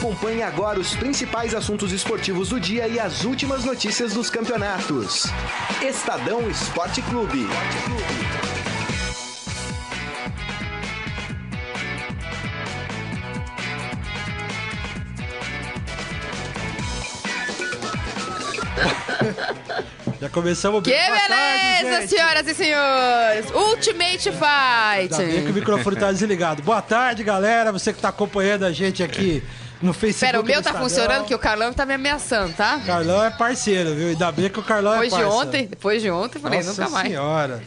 Acompanhe agora os principais assuntos esportivos do dia e as últimas notícias dos campeonatos. Estadão Esporte Clube. Já começamos bem. Que beleza, tarde, senhoras e senhores! Ultimate Fight! Ainda bem que o microfone tá desligado. Boa tarde, galera. Você que tá acompanhando a gente aqui no Facebook. Pera, o meu tá funcionando, que o Carlão tá me ameaçando, tá? O Carlão é parceiro, viu? Ainda bem que o Carlão é parceiro. Depois de ontem, falei, nossa, nunca mais. Senhora.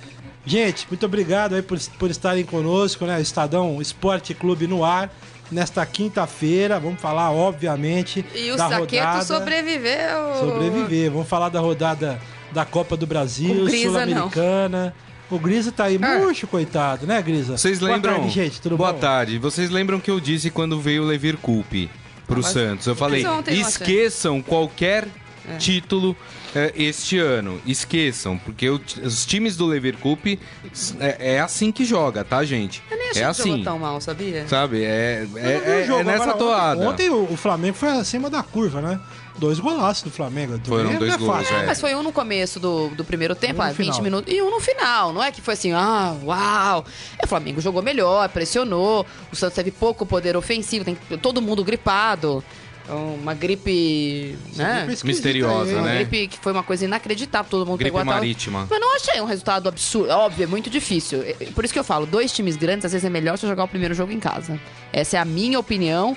Gente, muito obrigado aí por estarem conosco, né? Estadão Esporte Clube no ar. Nesta quinta-feira, vamos falar, obviamente, da rodada. E o Saqueto sobreviveu. Vamos falar da rodada da Copa do Brasil, Sul-Americana. O Grisa tá aí, murcho, coitado, né, Grisa? Vocês lembram? Boa tarde, gente, tudo bom? Boa tarde. Vocês lembram que eu disse quando veio o Levir Culpi pro Santos? Eu falei, esqueçam qualquer título este ano. Esqueçam, porque os times do Levir Culpi é assim que joga, tá, gente? Eu nem achei que jogou tão mal, sabia? Sabe, é nessa toada. Ontem o Flamengo foi acima da curva, né? 2 golaços do Flamengo. Foram 2 gols, mas foi um no começo do primeiro tempo, 20 minutos, e um no final. Não é que foi assim, uau. O Flamengo jogou melhor, pressionou, o Santos teve pouco poder ofensivo, tem todo mundo gripado. Uma gripe, né? Misteriosa, né? Uma gripe que foi uma coisa inacreditável, todo mundo pegou a tal. Marítima. Mas não achei um resultado absurdo, óbvio, é muito difícil. Por isso que eu falo, 2 times grandes, às vezes é melhor você jogar o primeiro jogo em casa. Essa é a minha opinião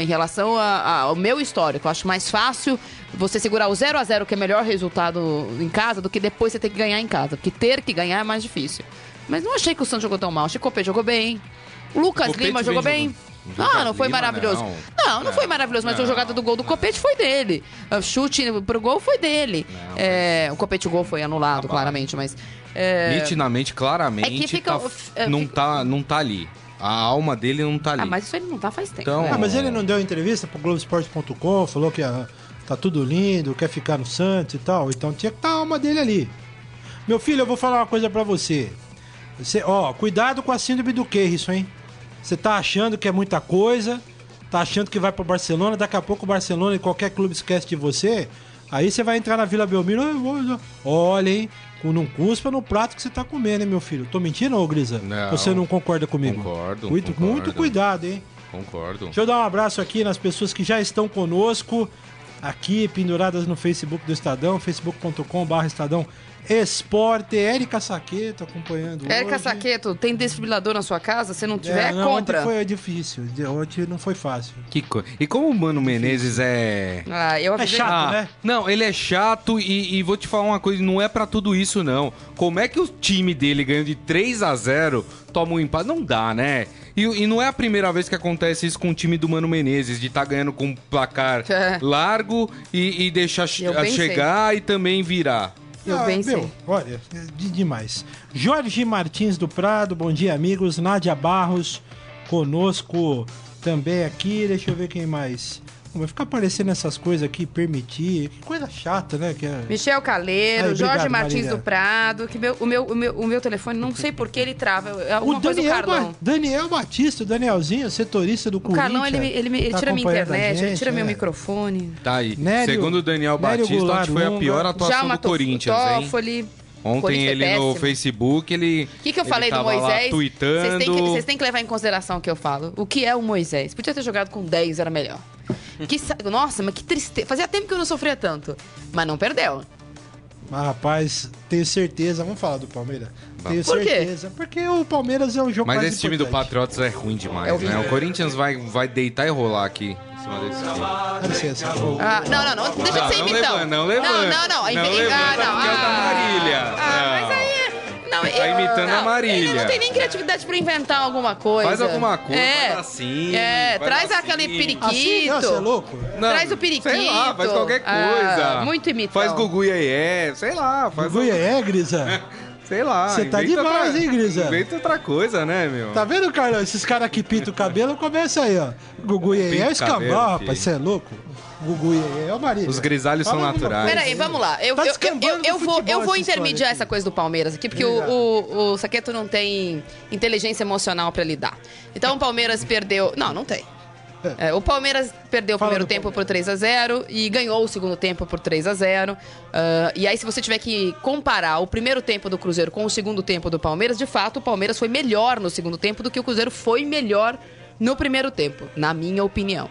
em relação ao meu histórico. Eu acho mais fácil você segurar o 0-0, que é melhor resultado em casa, do que depois você ter que ganhar em casa. Porque ter que ganhar é mais difícil. Mas não achei que o Santos jogou tão mal. O Chicopé jogou bem. O Lucas Lima jogou bem. Não foi maravilhoso. Não foi maravilhoso, mas a jogada do gol do Copete foi dele. O chute pro gol foi dele. O Copete, o gol foi anulado, claramente, mas... Nitidamente, claramente, não tá ali. A alma dele não tá ali. Mas isso ele não tá faz tempo. Então, né? Mas ele não deu entrevista pro Globoesporte.com, falou que tá tudo lindo, quer ficar no Santos e tal. Então tinha que estar a alma dele ali. Meu filho, eu vou falar uma coisa pra você. Você, cuidado com a síndrome do que isso, hein? Você tá achando que é muita coisa, tá achando que vai pro Barcelona, daqui a pouco o Barcelona e qualquer clube esquece de você, aí você vai entrar na Vila Belmiro, olha, hein, não cuspa no prato que você tá comendo, hein, meu filho? Tô mentindo, ô Grisa? Não. Você não concorda comigo? Concordo. Muito cuidado, hein? Concordo. Deixa eu dar um abraço aqui nas pessoas que já estão conosco, aqui penduradas no Facebook do Estadão, facebook.com/Estadão. Esporte, Érica Saqueto acompanhando. Érica Saqueto, tem desfibrilador na sua casa? Se não tiver, compra. Ontem foi difícil, ontem não foi fácil. E como o Mano Menezes é... é chato, né? Não, ele é chato e vou te falar uma coisa, não é pra tudo isso, não. Como é que o time dele ganhou de 3-0, toma um empate? Não dá, né? E não é a primeira vez que acontece isso com o time do Mano Menezes, de estar ganhando com um placar largo e deixar chegar e também virar. Eu pensei. Olha, demais. Jorge Martins do Prado, bom dia, amigos. Nádia Barros, conosco também aqui. Deixa eu ver quem mais. Vai ficar aparecendo essas coisas aqui, permitir. Que coisa chata, né? Michel Caleiro, Jorge Martins Marília do Prado. Que o meu telefone, não sei por que ele trava. Daniel Batista, o Danielzinho, setorista do Corinthians. O Carlão, ele tira minha internet, gente, ele tira meu microfone. Tá aí. Segundo o Daniel Batista, Goulart, foi a pior atuação do Corinthians, hein? Ontem ele no Facebook, ele... O que eu falei do Moisés? Vocês têm que levar em consideração o que eu falo. O que é o Moisés? Podia ter jogado com 10, era melhor. Nossa, mas que tristeza. Fazia tempo que eu não sofria tanto. Mas não perdeu. Mas, rapaz, tenho certeza. Vamos falar do Palmeiras. Tenho certeza. Por quê? Porque o Palmeiras é um jogo mais importante. Mas esse time do Patriotas é ruim demais, né? O Corinthians vai deitar e rolar aqui. Não. Deixa de ser imitão. Tá imitando a Marília. Ele não tem nem criatividade pra inventar alguma coisa. Faz alguma coisa, faz assim. Traz assim, aquele periquito. Assim? Você é louco? Traz o periquito. Sei lá, faz qualquer coisa. Muito imitado. Faz Gugu Yeyé, sei lá. Gugu Yeyé, Grisa? Sei lá. Você tá demais, hein, Grisa? Inventa outra coisa, né, meu? Tá vendo, Carlão? Esses caras que pintam o cabelo, começa aí, ó. Gugu Yeyé é escambau, rapaz. Você é louco? Gugu é o marido. Os grisalhos são naturais. Peraí, vamos lá. Eu vou intermediar essa coisa do Palmeiras aqui, porque o Saqueto não tem inteligência emocional pra lidar. Então o Palmeiras perdeu... Não, não tem. É, o Palmeiras perdeu o primeiro tempo por 3-0 e ganhou o segundo tempo por 3-0. E aí, se você tiver que comparar o primeiro tempo do Cruzeiro com o segundo tempo do Palmeiras, de fato, o Palmeiras foi melhor no segundo tempo do que o Cruzeiro foi melhor no primeiro tempo, na minha opinião.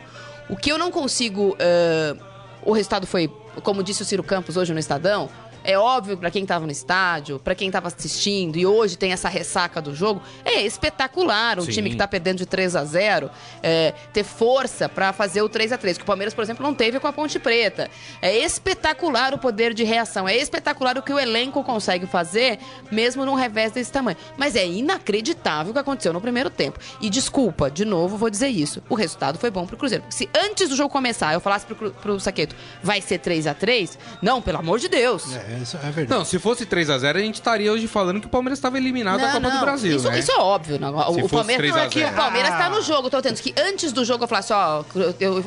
O que eu não consigo... o resultado foi, como disse o Ciro Campos hoje no Estadão, é óbvio para quem estava no estádio, para quem estava assistindo, e hoje tem essa ressaca do jogo, é espetacular um Sim. time que está perdendo de 3-0 ter força para fazer o 3-3, que o Palmeiras, por exemplo, não teve com a Ponte Preta. É espetacular o poder de reação, é espetacular o que o elenco consegue fazer, mesmo num revés desse tamanho. Mas é inacreditável o que aconteceu no primeiro tempo. E desculpa, de novo vou dizer isso, o resultado foi bom pro Cruzeiro. Porque se antes do jogo começar eu falasse pro Saqueto, vai ser 3-3, não, pelo amor de Deus. É. Isso é verdade. Não, se fosse 3-0, a gente estaria hoje falando que o Palmeiras estava eliminado da Copa do Brasil. Isso, né? Isso é óbvio. Não. O Palmeiras não é que o Palmeiras está no jogo. Estou tendo que, antes do jogo, eu falasse, ó,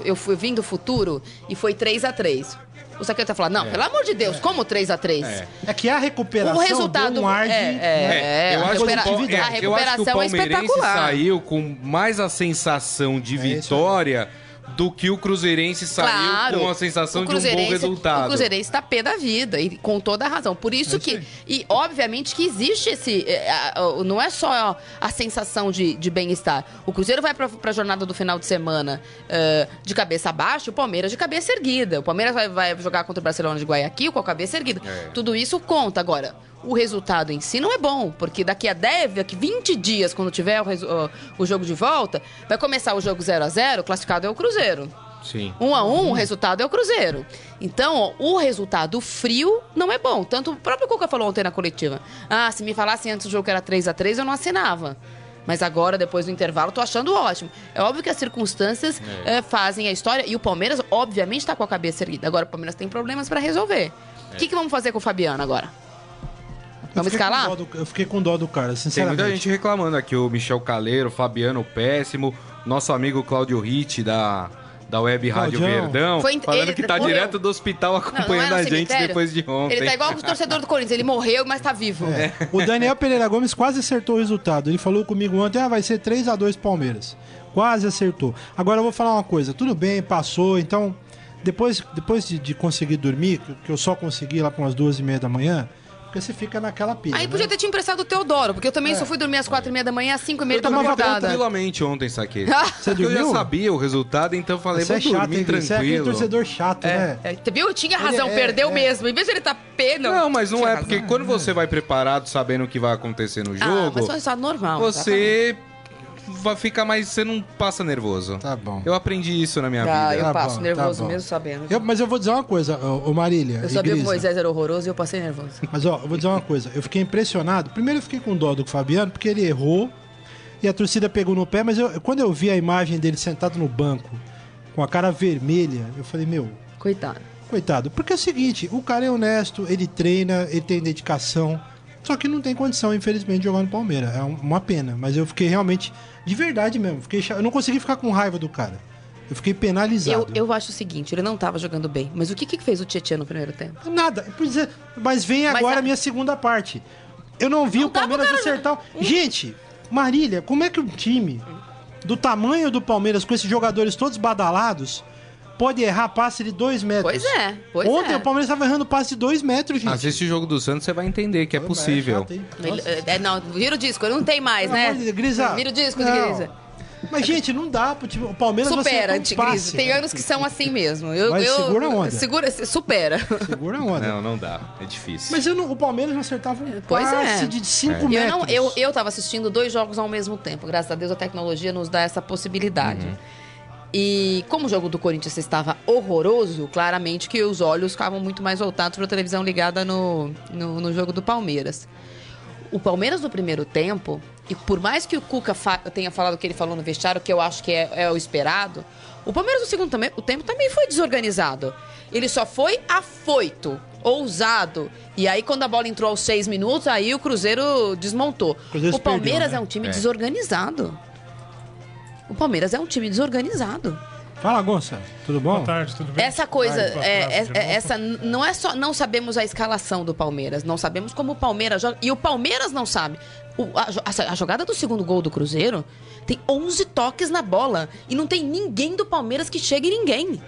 eu fui vindo do futuro e foi 3-3. O Saqueiro tá falando, não, pelo amor de Deus, como 3-3? É que a recuperação o resultado, deu um ar de... a recuperação é espetacular. Eu acho que o palmeirense saiu com mais a sensação de vitória... do que o cruzeirense saiu com a sensação de um bom resultado. O cruzeirense tá pé da vida, e com toda a razão. Por isso que... E, obviamente, que existe esse... não é só a sensação de bem-estar. O Cruzeiro vai pra jornada do final de semana de cabeça abaixo, o Palmeiras de cabeça erguida. O Palmeiras vai jogar contra o Barcelona de Guayaquil com a cabeça erguida. Tudo isso conta. Agora, o resultado em si não é bom, porque daqui a 20 dias, quando tiver o jogo de volta, vai começar o jogo 0-0, o classificado é o Cruzeiro. Sim. 1-1, o resultado é o Cruzeiro. Então, ó, o resultado frio não é bom. Tanto o próprio Cuca falou ontem na coletiva. Ah, se me falassem antes do jogo que era 3-3, eu não assinava. Mas agora, depois do intervalo, tô achando ótimo. É óbvio que as circunstâncias fazem a história. E o Palmeiras, obviamente, está com a cabeça erguida. Agora, o Palmeiras tem problemas para resolver. O que vamos fazer com o Fabiano agora? Vamos escalar? Eu fiquei com dó do cara, sinceramente. Tem muita gente reclamando aqui. O Michel Caleiro, o Fabiano Péssimo, nosso amigo Cláudio Ritt, da Web Rádio Verdão, falando que tá direto do hospital acompanhando a gente depois de ontem. Ele tá igual o torcedor do Corinthians, ele morreu, mas tá vivo. O Daniel Pereira Gomes quase acertou o resultado. Ele falou comigo ontem, vai ser 3-2 Palmeiras. Quase acertou. Agora eu vou falar uma coisa, tudo bem, passou, então... Depois de conseguir dormir, que eu só consegui lá para umas 12h30 da manhã, porque você fica naquela pilha. Aí podia ter te emprestado o Teodoro, porque eu também só fui dormir às 4h30 da manhã, às 5h30 da manhã. Eu tava tranquilamente ontem, Saquei. Você dormiu? Eu já sabia o resultado, então falei, vou dormir tranquilo. Você é aquele torcedor chato, né? Viu? Eu tinha razão, perdeu mesmo. Em vez de ele tá pena... Não, mas não é, porque quando você vai preparado, sabendo o que vai acontecer no jogo... Ah, mas é um estado normal. Você... vai ficar mais... Você não passa nervoso. Tá bom. Eu aprendi isso na minha vida. Eu passo nervoso mesmo sabendo. Mas eu vou dizer uma coisa, ô Marília. Eu sabia que o Moisés era horroroso e eu passei nervoso. Mas ó, eu vou dizer uma coisa. Eu fiquei impressionado. Primeiro eu fiquei com dó do Fabiano, porque ele errou e a torcida pegou no pé. Mas quando eu vi a imagem dele sentado no banco, com a cara vermelha, eu falei, meu... Coitado. Porque é o seguinte, o cara é honesto, ele treina, ele tem dedicação... Só que não tem condição, infelizmente, de jogar no Palmeiras. É uma pena. Mas eu fiquei realmente... De verdade mesmo. Eu não consegui ficar com raiva do cara. Eu fiquei penalizado. Eu acho o seguinte, ele não estava jogando bem. Mas o que fez o Tietchan no primeiro tempo? Nada. Mas vem agora a minha segunda parte. Eu não vi o Palmeiras acertar... Gente, Marília, como é que um time do tamanho do Palmeiras, com esses jogadores todos badalados... pode errar passe de 2 metros. Ontem o Palmeiras estava errando passe de 2 metros, gente. Assiste o jogo do Santos, você vai entender que é possível. Vira o disco, não tem mais, né? Vira o disco, Grisa. Mas, gente, não dá. O Palmeiras supera, Grisa. Tem anos que são assim mesmo. Mas segura a onda. Segura a onda. Não, não dá. É difícil. Mas o Palmeiras não acertava um passe de 5 metros. Eu estava assistindo 2 jogos ao mesmo tempo. Graças a Deus, a tecnologia nos dá essa possibilidade. E como o jogo do Corinthians estava horroroso, claramente que os olhos ficavam muito mais voltados para a televisão ligada no jogo do Palmeiras. O Palmeiras no primeiro tempo, e por mais que o Cuca tenha falado o que ele falou no vestiário, que eu acho que é o esperado, o Palmeiras no segundo tempo também foi desorganizado. Ele só foi afoito, ousado. E aí, quando a bola entrou aos 6 minutos, aí o Cruzeiro desmontou. O Palmeiras perdeu, né? É um time desorganizado. O Palmeiras é um time desorganizado. Fala, Gonça. Tudo bom? Boa tarde, tudo bem? Essa coisa, não é só não sabemos a escalação do Palmeiras, não sabemos como o Palmeiras joga, e o Palmeiras não sabe. A jogada do segundo gol do Cruzeiro tem 11 toques na bola e não tem ninguém do Palmeiras que chegue em ninguém.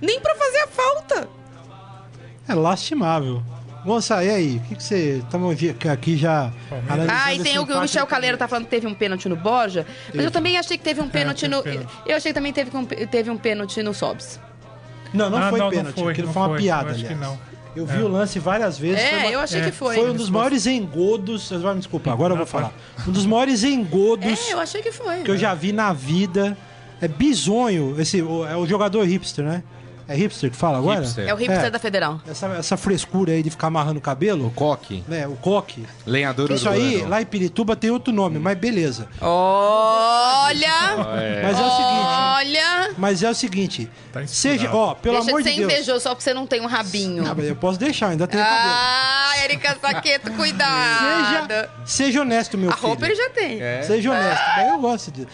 Nem pra fazer a falta. É lastimável. Gonça, e aí? O que você... Estamos aqui já... Ah, e tem o Michel Caleiro tá falando que teve um pênalti no Borja. Mas eu também achei que teve um pênalti no... Eu achei que também teve um pênalti no Sobs. Não, foi pênalti. Aquilo foi uma piada, aliás. Acho que não. Eu vi o lance várias vezes. Eu achei que foi. Foi um dos maiores engodos... Vocês vão me desculpar, agora eu vou falar. Um dos maiores engodos... eu achei que foi. Que eu já vi na vida. É bizonho. É o jogador hipster, né? É hipster que fala agora? Hipster. É o hipster da Federal. Essa frescura aí de ficar amarrando o cabelo. O coque. É, o coque. Lenhador urbano. Isso aí, lá em Pirituba tem outro nome, mas beleza. Olha! Mas é o seguinte. Olha! Mas é o seguinte. Tá seja, pelo amor de Deus. Deixa de ser invejoso só porque você não tem um rabinho. Não, mas eu posso deixar, ainda tenho cabelo. Erika Saqueto, cuidado. Seja honesto, meu filho. A roupa ele já tem. Seja honesto. Eu gosto disso.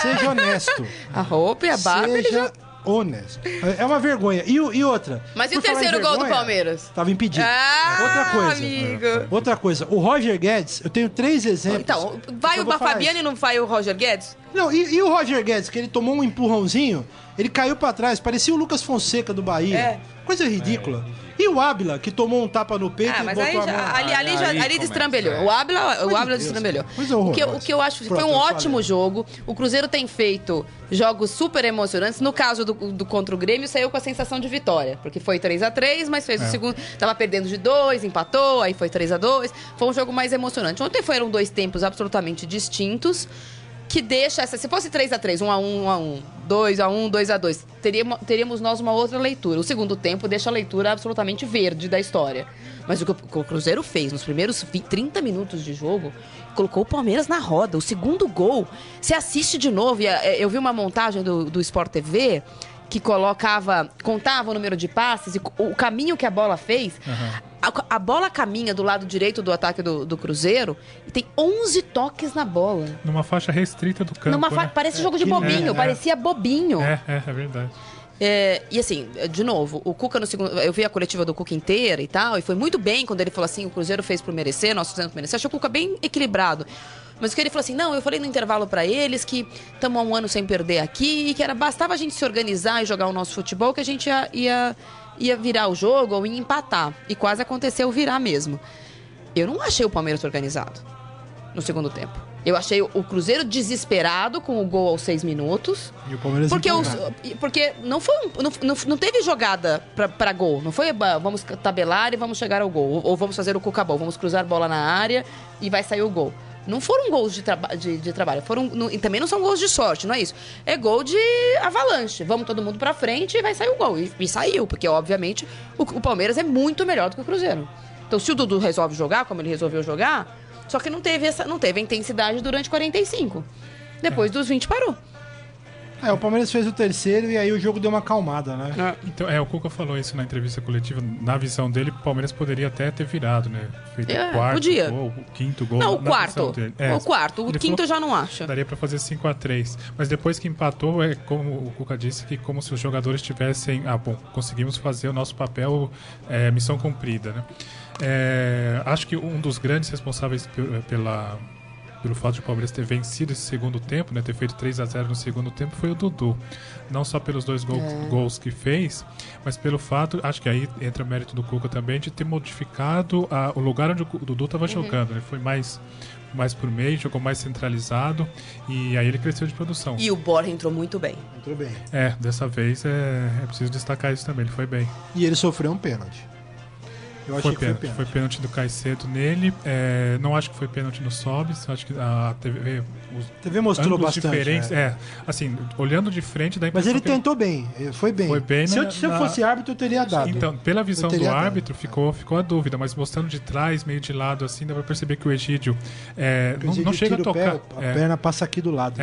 Seja honesto. A roupa e a barba ele já... Honesto. É uma vergonha. E outra. Mas e o terceiro gol do Palmeiras? Tava impedido. Outra coisa. Amigo. Outra coisa. O Roger Guedes, eu tenho 3 exemplos. Então, vai o Fabiano e não vai o Roger Guedes? Não, e o Roger Guedes, que ele tomou um empurrãozinho, ele caiu pra trás, parecia o Lucas Fonseca do Bahia. Coisa ridícula. E o Ábila, que tomou um tapa no peito e botou a mão. Ali destrambelhou. O Ábila destrambelhou. O que eu acho que foi um ótimo jogo. O Cruzeiro tem feito jogos super emocionantes. No caso do contra o Grêmio, saiu com a sensação de vitória. Porque foi 3-3, mas fez o segundo. Tava perdendo de 2, empatou, aí foi 3-2. Foi um jogo mais emocionante. Ontem foram 2 tempos absolutamente distintos. Que deixa essa... Se fosse 3-3, 1-1, 2-1, 2-2, teríamos nós uma outra leitura. O segundo tempo deixa a leitura absolutamente verde da história. Mas o que o Cruzeiro fez nos primeiros 30 minutos de jogo, colocou o Palmeiras na roda. O segundo gol, você assiste de novo. Eu vi uma montagem do Sport TV... que contava o número de passes e o caminho que a bola fez. A bola caminha do lado direito do ataque do Cruzeiro e tem 11 toques na bola. Numa faixa restrita do campo. Parece jogo de bobinho, parecia bobinho. É verdade. E assim, de novo, o Cuca no segundo... Eu vi a coletiva do Cuca inteira e tal, e foi muito bem quando ele falou assim, o Cruzeiro fez por merecer, nós fizemos por merecer. Achei o Cuca bem equilibrado. Mas o que ele falou assim, não, eu falei no intervalo pra eles que estamos há um ano sem perder aqui e que bastava a gente se organizar e jogar o nosso futebol que a gente ia virar o jogo ou ia empatar. E quase aconteceu virar mesmo. Eu não achei o Palmeiras organizado no segundo tempo. Eu achei o Cruzeiro desesperado com o gol aos 6 minutos. E o Palmeiras porque não teve jogada pra gol. Não foi vamos tabelar e vamos chegar ao gol. Ou vamos fazer o cucabol, vamos cruzar bola na área e vai sair o gol. Não foram gols de trabalho. E também não são gols de sorte, não é isso. É gol de avalanche. Vamos todo mundo pra frente e vai sair o gol. E saiu, porque obviamente o Palmeiras é muito melhor do que o Cruzeiro. Então se o Dudu resolve jogar, como ele resolveu jogar, só que não teve intensidade durante 45. Depois dos 20 parou. O Palmeiras fez o terceiro e aí o jogo deu uma acalmada, né? Então, o Cuca falou isso na entrevista coletiva. Na visão dele, o Palmeiras poderia até ter virado, né? Feito o quarto gol, o quinto gol. Não, o quarto. O quarto. O quinto eu já não acho. Daria pra fazer 5-3. Mas depois que empatou, é como o Cuca disse, que como se os jogadores tivessem... conseguimos fazer o nosso papel, missão cumprida, né? Acho que um dos grandes responsáveis pelo fato de o Palmeiras ter vencido esse segundo tempo, né, ter feito 3-0 no segundo tempo, foi o Dudu. Não só pelos 2 gols que fez, mas pelo fato, acho que aí entra o mérito do Cuca também, de ter modificado o lugar onde o Dudu estava jogando. Ele foi mais por meio, jogou mais centralizado e aí ele cresceu de produção. E o Borja entrou muito bem. Entrou bem. Dessa vez é preciso destacar isso também, ele foi bem. E ele sofreu um pênalti. Foi pênalti do Caicedo nele. Não acho que foi pênalti no Sobs. Acho que a TV... A TV mostrou bastante. Assim, olhando de frente... Mas ele tentou bem. Foi bem. Se eu fosse árbitro, eu teria dado. Então, pela visão do árbitro, ficou a dúvida. Mas mostrando de trás, meio de lado, assim, dá pra perceber que o Egídio... não chega a tocar... A perna passa aqui do lado.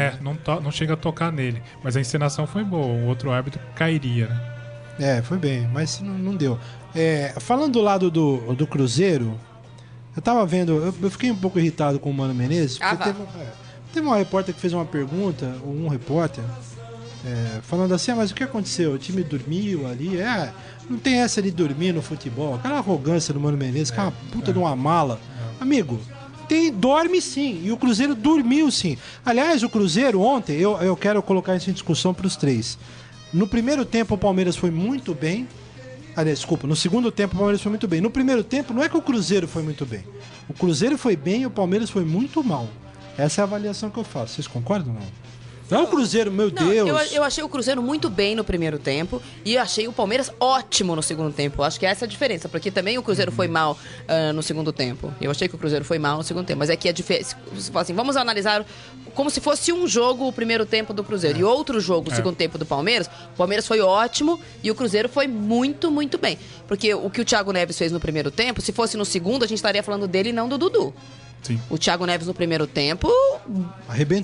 Não chega a tocar nele. Mas a encenação foi boa. O outro árbitro cairia, né? Foi bem. Mas não deu. Falando do lado do Cruzeiro, eu tava vendo, eu fiquei um pouco irritado com o Mano Menezes, porque teve uma repórter que fez uma pergunta, ou um repórter, falando assim, mas o que aconteceu? O time dormiu ali, não tem essa de dormir no futebol, aquela arrogância do Mano Menezes, aquela puta de uma mala. Amigo, dorme sim, e o Cruzeiro dormiu sim. Aliás, o Cruzeiro ontem, eu quero colocar isso em discussão para os três. No primeiro tempo o Palmeiras foi muito bem. No segundo tempo o Palmeiras foi muito bem. No primeiro tempo não é que o Cruzeiro foi muito bem. O Cruzeiro foi bem e o Palmeiras foi muito mal. Essa é a avaliação que eu faço. Vocês concordam ou não? Não, o Cruzeiro, meu Deus. Eu achei o Cruzeiro muito bem no primeiro tempo e eu achei o Palmeiras ótimo no segundo tempo. Acho que essa é a diferença, porque também o Cruzeiro foi mal no segundo tempo. Eu achei que o Cruzeiro foi mal no segundo tempo, mas é que é diferente. Você fala assim, vamos analisar como se fosse um jogo o primeiro tempo do Cruzeiro e outro jogo o segundo tempo do Palmeiras. O Palmeiras foi ótimo e o Cruzeiro foi muito, muito bem. Porque o que o Thiago Neves fez no primeiro tempo, se fosse no segundo, a gente estaria falando dele e não do Dudu. Sim. O Thiago Neves no primeiro tempo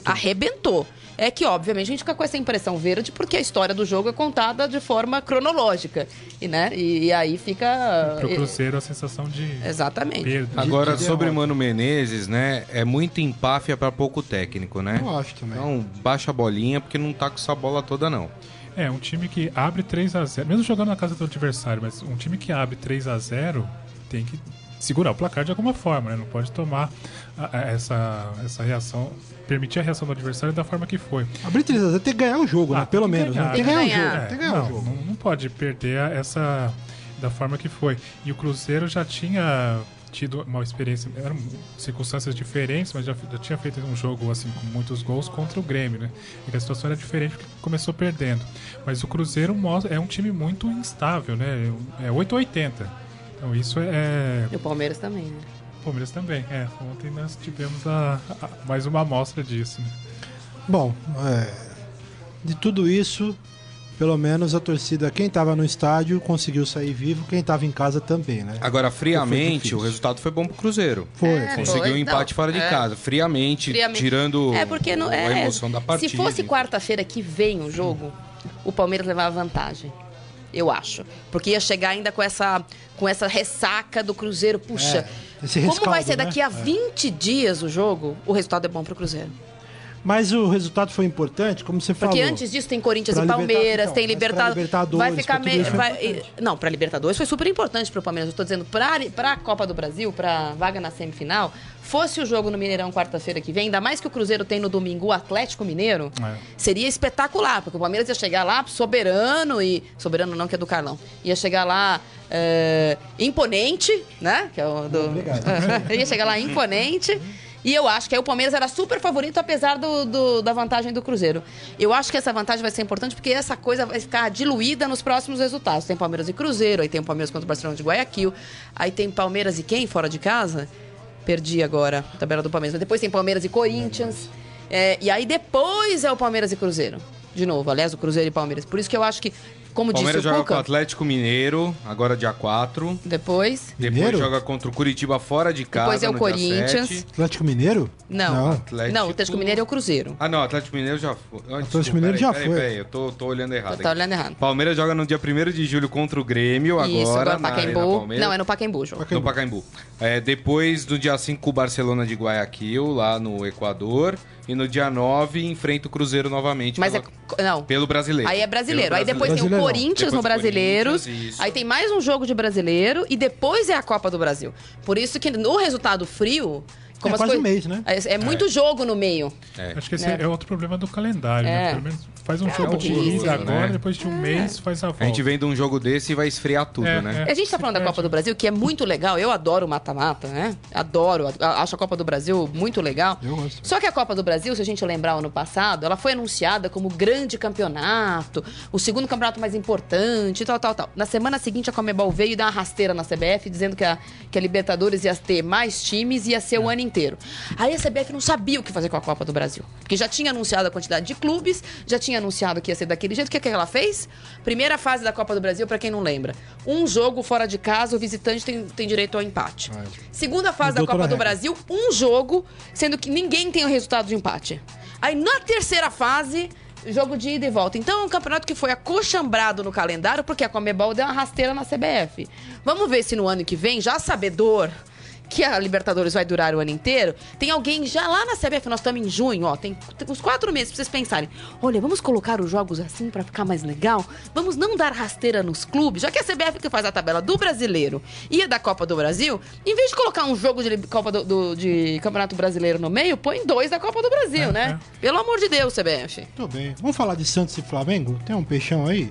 arrebentou. É que, obviamente, a gente fica com essa impressão verde porque a história do jogo é contada de forma cronológica. E aí fica... Para o Cruzeiro, a sensação de perda. Agora, sobre Mano Menezes, né? É muita empáfia para pouco técnico, né? Eu acho também. Então, baixa a bolinha porque não tá com essa bola toda, não. É, um time que abre 3-0, mesmo jogando na casa do adversário, mas um time que abre 3-0 tem que segurar o placar de alguma forma, né? Não pode tomar essa reação... Permitir a reação do adversário da forma que foi. Abrir 3-0 tem que ganhar o jogo, né? Pelo menos. Tem que ganhar o jogo. Não pode perder essa da forma que foi. E o Cruzeiro já tinha tido uma experiência, eram circunstâncias diferentes, mas já tinha feito um jogo assim com muitos gols contra o Grêmio, né? E a situação era diferente porque começou perdendo. Mas o Cruzeiro é um time muito instável, né? É 8-80. Então isso é... E o Palmeiras também, né? Palmeiras também, ontem nós tivemos mais uma amostra disso, né? Bom, de tudo isso, pelo menos a torcida, quem estava no estádio conseguiu sair vivo, quem estava em casa também, né? Agora, friamente, o resultado foi bom pro Cruzeiro. Conseguiu um empate fora de casa, friamente, tirando a emoção da partida. Se fosse quarta-feira que vem o jogo, o Palmeiras levava vantagem. Eu acho. Porque ia chegar ainda com essa ressaca do Cruzeiro. Puxa, como vai ser daqui a 20 dias o jogo? O resultado é bom pro Cruzeiro. Mas o resultado foi importante, como você falou. Porque antes disso tem Corinthians e Palmeiras, tem Libertadores. Vai ficar meio. Não, pra Libertadores foi super importante pro Palmeiras. Eu tô dizendo, pra Copa do Brasil, pra vaga na semifinal, fosse o jogo no Mineirão quarta-feira que vem, ainda mais que o Cruzeiro tem no domingo o Atlético Mineiro, seria espetacular, porque o Palmeiras ia chegar lá soberano e... Soberano não, que é do Carlão. Ia chegar lá imponente, né? Que é o do... Obrigado. Ia chegar lá imponente. E eu acho que aí o Palmeiras era super favorito, apesar da vantagem do Cruzeiro. Eu acho que essa vantagem vai ser importante, porque essa coisa vai ficar diluída nos próximos resultados. Tem Palmeiras e Cruzeiro, aí tem o Palmeiras contra o Barcelona de Guayaquil, aí tem Palmeiras e quem fora de casa? Perdi agora a tabela do Palmeiras. Mas depois tem Palmeiras e Corinthians, e aí depois é o Palmeiras e Cruzeiro. De novo, aliás, o Cruzeiro e Palmeiras. Por isso que eu acho que, como disse o Cuca... Palmeiras joga com o Atlético Mineiro, agora dia 4. Depois joga contra o Curitiba fora de casa. Depois é o Corinthians. Atlético Mineiro? Não. Não, o Atlético Mineiro é o Cruzeiro. Ah, não, o Atlético Mineiro já foi. Peraí, eu tô olhando errado. Tá olhando errado. Palmeiras joga no dia 1º de julho contra o Grêmio, agora no Pacaembu. Não, é no Pacaembu, João. No Pacaembu. Depois, no dia 5, o Barcelona de Guayaquil, lá no Equador. E no dia 9 enfrenta o Cruzeiro novamente. Mas pelo brasileiro. Aí é brasileiro. Aí depois tem o Corinthians no brasileiro. Aí tem mais um jogo de brasileiro. E depois é a Copa do Brasil. Por isso que no resultado frio... Como quase um mês, né? É muito jogo no meio. Acho que esse é outro problema do calendário, né? Pelo menos faz um jogo de agora, depois de um mês faz a volta. A gente vem de um jogo desse e vai esfriar tudo, né? A gente tá falando da Copa do Brasil, que é muito legal. Eu adoro o mata-mata, né? Adoro. Acho a Copa do Brasil muito legal. Eu gosto. Só que a Copa do Brasil, se a gente lembrar o ano passado, ela foi anunciada como grande campeonato, o segundo campeonato mais importante, tal. Na semana seguinte, a Comebol veio dar uma rasteira na CBF, dizendo que a Libertadores ia ter mais times e ia ser o ano inteiro. Aí a CBF não sabia o que fazer com a Copa do Brasil, porque já tinha anunciado a quantidade de clubes, já tinha anunciado que ia ser daquele jeito. O que ela fez? Primeira fase da Copa do Brasil, pra quem não lembra, um jogo fora de casa, o visitante tem direito ao empate. Segunda fase da Copa do Brasil, um jogo, sendo que ninguém tem o resultado de empate. Aí na terceira fase, jogo de ida e volta. Então é um campeonato que foi acochambrado no calendário, porque a Comebol deu uma rasteira na CBF. Vamos ver se no ano que vem, já sabedor que a Libertadores vai durar o ano inteiro, tem alguém já lá na CBF, nós estamos em junho, ó, tem uns 4 meses pra vocês pensarem, olha, vamos colocar os jogos assim pra ficar mais legal, vamos não dar rasteira nos clubes, já que a CBF que faz a tabela do Brasileiro e da Copa do Brasil, em vez de colocar um jogo de, de Campeonato Brasileiro no meio, põe 2 da Copa do Brasil, né? É. Pelo amor de Deus, CBF. Tô bem. Vamos falar de Santos e Flamengo? Tem um peixão aí?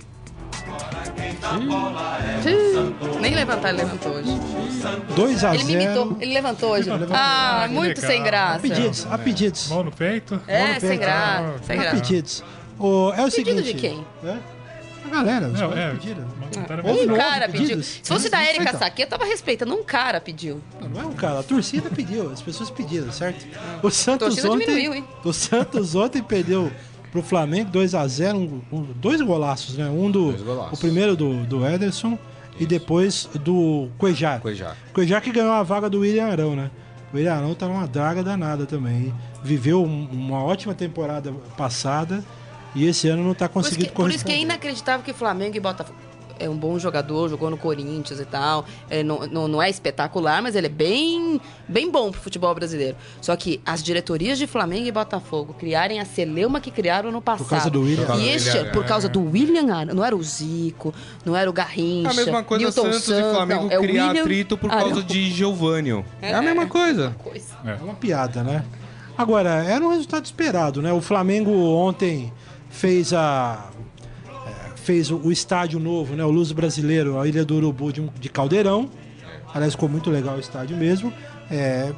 Nem levantar, ele levantou hoje. 2-0. Ele me imitou, ele levantou hoje. Ah, muito legal. Sem graça. A pedidos. Mão no peito? É, sem graça. Sem graça. A pedidos. O, é o pedido seguinte, de quem? É? A galera. Os pediram. Um cara pediu. Se fosse da Érica Saque, eu tava respeitando. Um cara pediu. Não é um cara, a torcida pediu. As pessoas pediram, certo? O Santos, a torcida diminuiu, hein? O Santos ontem perdeu pro Flamengo, 2-0, dois golaços, né? O primeiro do Ederson e depois do Cuejar. Cuejar que ganhou a vaga do William Arão, né? O William Arão tá numa draga danada também. Viveu uma ótima temporada passada e esse ano não tá conseguindo corresponder. Por isso que é inacreditável que Flamengo e Botafogo... É um bom jogador, jogou no Corinthians e tal. É, não é espetacular, mas ele é bem bom pro futebol brasileiro. Só que as diretorias de Flamengo e Botafogo criarem a celeuma que criaram no passado. Por causa do William Arão. Por causa do William Arão. Não era o Zico, não era o Garrincha. É a mesma coisa Santos e Flamengo criar atrito por causa de Giovânio. É a mesma coisa. É uma piada, né? Agora, era um resultado esperado, né? O Flamengo ontem fez o estádio novo, né? O Luso Brasileiro, a Ilha do Urubu de Caldeirão. Aliás, ficou muito legal o estádio mesmo.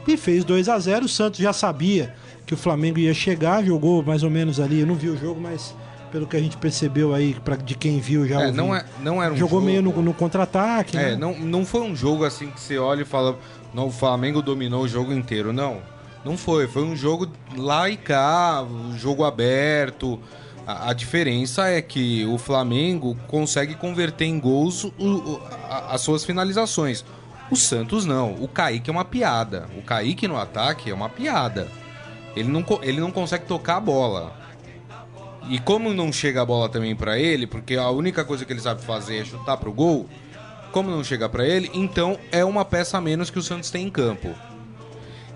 E fez 2-0. O Santos já sabia que o Flamengo ia chegar, jogou mais ou menos ali. Eu não vi o jogo, mas pelo que a gente percebeu aí, de quem viu já. Não era um jogo. Jogou meio no contra-ataque. Né? Não foi um jogo assim que você olha e fala: não, o Flamengo dominou o jogo inteiro. Não foi. Foi um jogo lá e cá, um jogo aberto. A diferença é que o Flamengo consegue converter em gols as suas finalizações. O Santos não. O Kaique é uma piada. O Kaique no ataque é uma piada. Ele não consegue tocar a bola. E como não chega a bola também pra ele, porque a única coisa que ele sabe fazer é chutar pro gol, como não chega pra ele, então é uma peça a menos que o Santos tem em campo.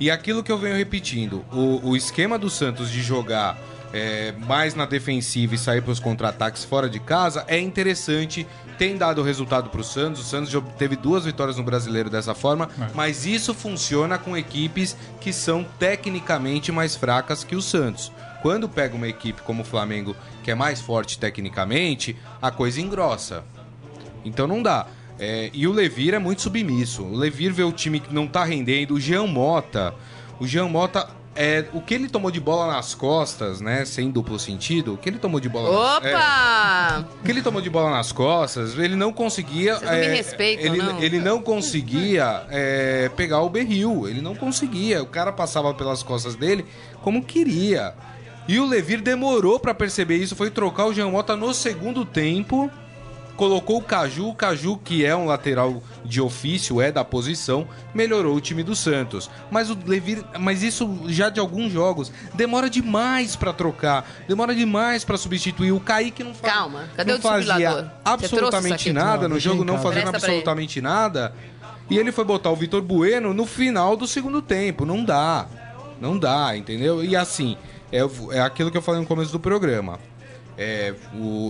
E aquilo que eu venho repetindo, o esquema do Santos de jogar... mais na defensiva e sair para os contra-ataques fora de casa é interessante, tem dado resultado para o Santos. O Santos já teve 2 vitórias no Brasileiro dessa forma, mas isso funciona com equipes que são tecnicamente mais fracas que o Santos. Quando pega uma equipe como o Flamengo, que é mais forte tecnicamente, a coisa engrossa. Então não dá. E o Levir é muito submisso. O Levir vê o time que não está rendendo. O Jean Mota... o que ele tomou de bola nas costas, né? Sem duplo sentido. O que ele tomou de bola... Opa! O que ele tomou de bola nas costas, ele não conseguia... Vocês não me respeitam, não. Ele não conseguia pegar o berril. Ele não conseguia. O cara passava pelas costas dele como queria. E o Levir demorou pra perceber isso. Foi trocar o Jean Mota no segundo tempo. Colocou o Caju. O Caju, que é um lateral de ofício, da posição, melhorou o time do Santos. Mas o Levir, isso já de alguns jogos, demora demais pra trocar, demora demais pra substituir. O Kaique não faz. Calma, cadê o desfibrilador? Absolutamente nada no jogo, não fazendo absolutamente nada. E ele foi botar o Vitor Bueno no final do segundo tempo. Não dá, entendeu? E assim, é aquilo que eu falei no começo do programa.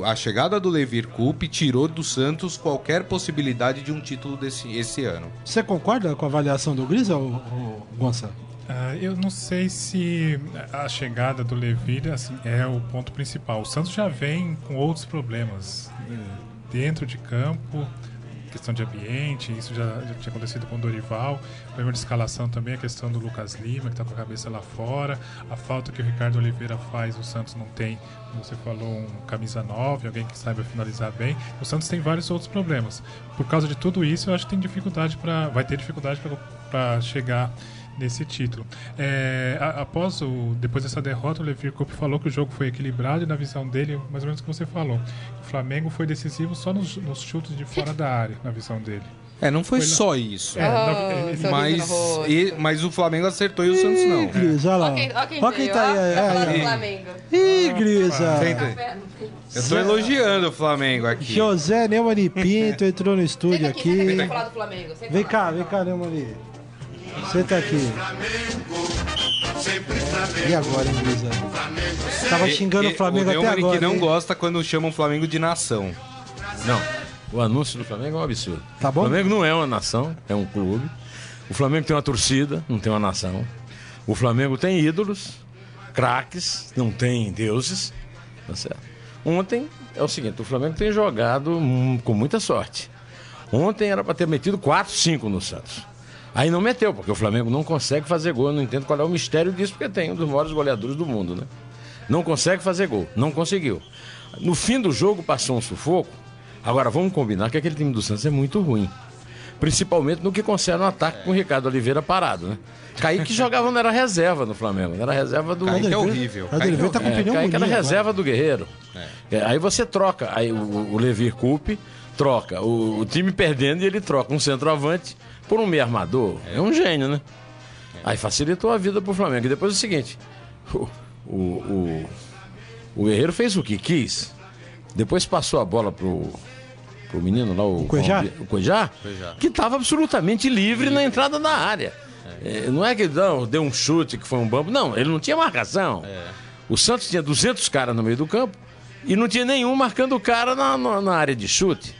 A chegada do Levir Culpi tirou do Santos qualquer possibilidade de um título esse ano. Você concorda com a avaliação do Grisa, ou Gonçalo? Eu não sei se a chegada do Levir é o ponto principal. O Santos já vem com outros problemas dentro de campo, questão de ambiente, isso já tinha acontecido com o Dorival. O problema de escalação também, a questão do Lucas Lima, que está com a cabeça lá fora. A falta que o Ricardo Oliveira faz, o Santos não tem, como você falou, um camisa 9, alguém que saiba finalizar bem. O Santos tem vários outros problemas. Por causa de tudo isso, eu acho que tem dificuldade vai ter dificuldade para chegar nesse título. Depois dessa derrota, o Levir Coupe falou que o jogo foi equilibrado e na visão dele, mais ou menos o que você falou, o Flamengo foi decisivo só nos chutes de fora da área, na visão dele. Não foi só isso. Mas o Flamengo acertou e o Santos não. Grisa, olha lá. Olha quem tá aí. Flamengo. Grisa. Eu tô elogiando o Flamengo aqui. José Neumani Pinto entrou no estúdio aqui. Vem cá, Neumani. Você tá aqui. E agora, hein, Luizão? Tava xingando o Flamengo até agora. O que não hein? Gosta quando chamam o Flamengo de nação. Não. O anúncio do Flamengo é um absurdo. Tá bom? O Flamengo não é uma nação, é um clube. O Flamengo tem uma torcida, não tem uma nação. O Flamengo tem ídolos, craques, não tem deuses. Tá certo? Ontem é o seguinte, o Flamengo tem jogado com muita sorte. Ontem era para ter metido 4-5 no Santos. Aí não meteu, porque o Flamengo não consegue fazer gol. Eu não entendo qual é o mistério disso, porque tem um dos maiores goleadores do mundo, né? Não consegue fazer gol, não conseguiu. No fim do jogo passou um sufoco. Agora vamos combinar que aquele time do Santos é muito ruim. Principalmente no que concerne o ataque com o Ricardo Oliveira parado, né? Kaique jogava, não era reserva no Flamengo, era reserva do... Kaique é horrível. Kaique tá com opinião bonita, era reserva do Guerreiro. É. Aí você troca, aí o Levir Culpi troca, o time perdendo e ele troca um centroavante por um meio armador. É um gênio, né? Aí facilitou a vida pro Flamengo. E depois é o seguinte, o Guerreiro fez o que quis, depois passou a bola pro menino lá, o Cueva, que estava absolutamente livre na entrada da área. É, não é que não, deu um chute que foi um bambo, não, ele não tinha marcação. É. O Santos tinha 200 caras no meio do campo e não tinha nenhum marcando o cara na área de chute.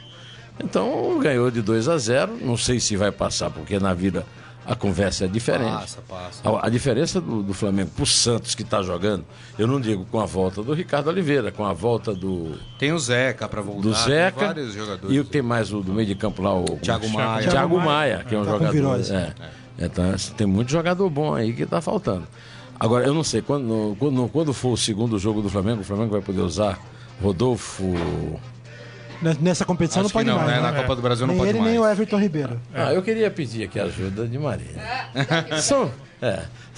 Então ganhou de 2-0, não sei se vai passar, porque na vida a conversa é diferente. Passa. A diferença do Flamengo pro Santos que tá jogando, eu não digo com a volta do Ricardo Oliveira, com a volta do... Tem o Zeca pra voltar, do Zeca, tem vários jogadores. E tem mais do meio de campo lá, o Thiago Maia, que é um jogador... Então, tem muito jogador bom aí que tá faltando. Agora, eu não sei, quando for o segundo jogo do Flamengo, o Flamengo vai poder usar Rodolfo... Nessa competição acho não pode não, mais. Né? Na Copa do Brasil nem não pode ele, mais. Nem o Everton Ribeiro. Ah, eu queria pedir aqui a ajuda de Maria.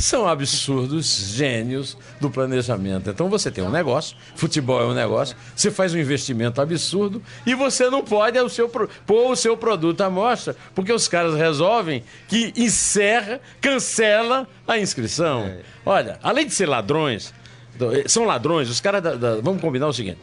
São absurdos gênios do planejamento. Então você tem um negócio, futebol é um negócio, você faz um investimento absurdo e você não pode pôr o seu produto à mostra, porque os caras resolvem que cancela a inscrição. Olha, além de ser ladrões... São ladrões, os caras vamos combinar o seguinte,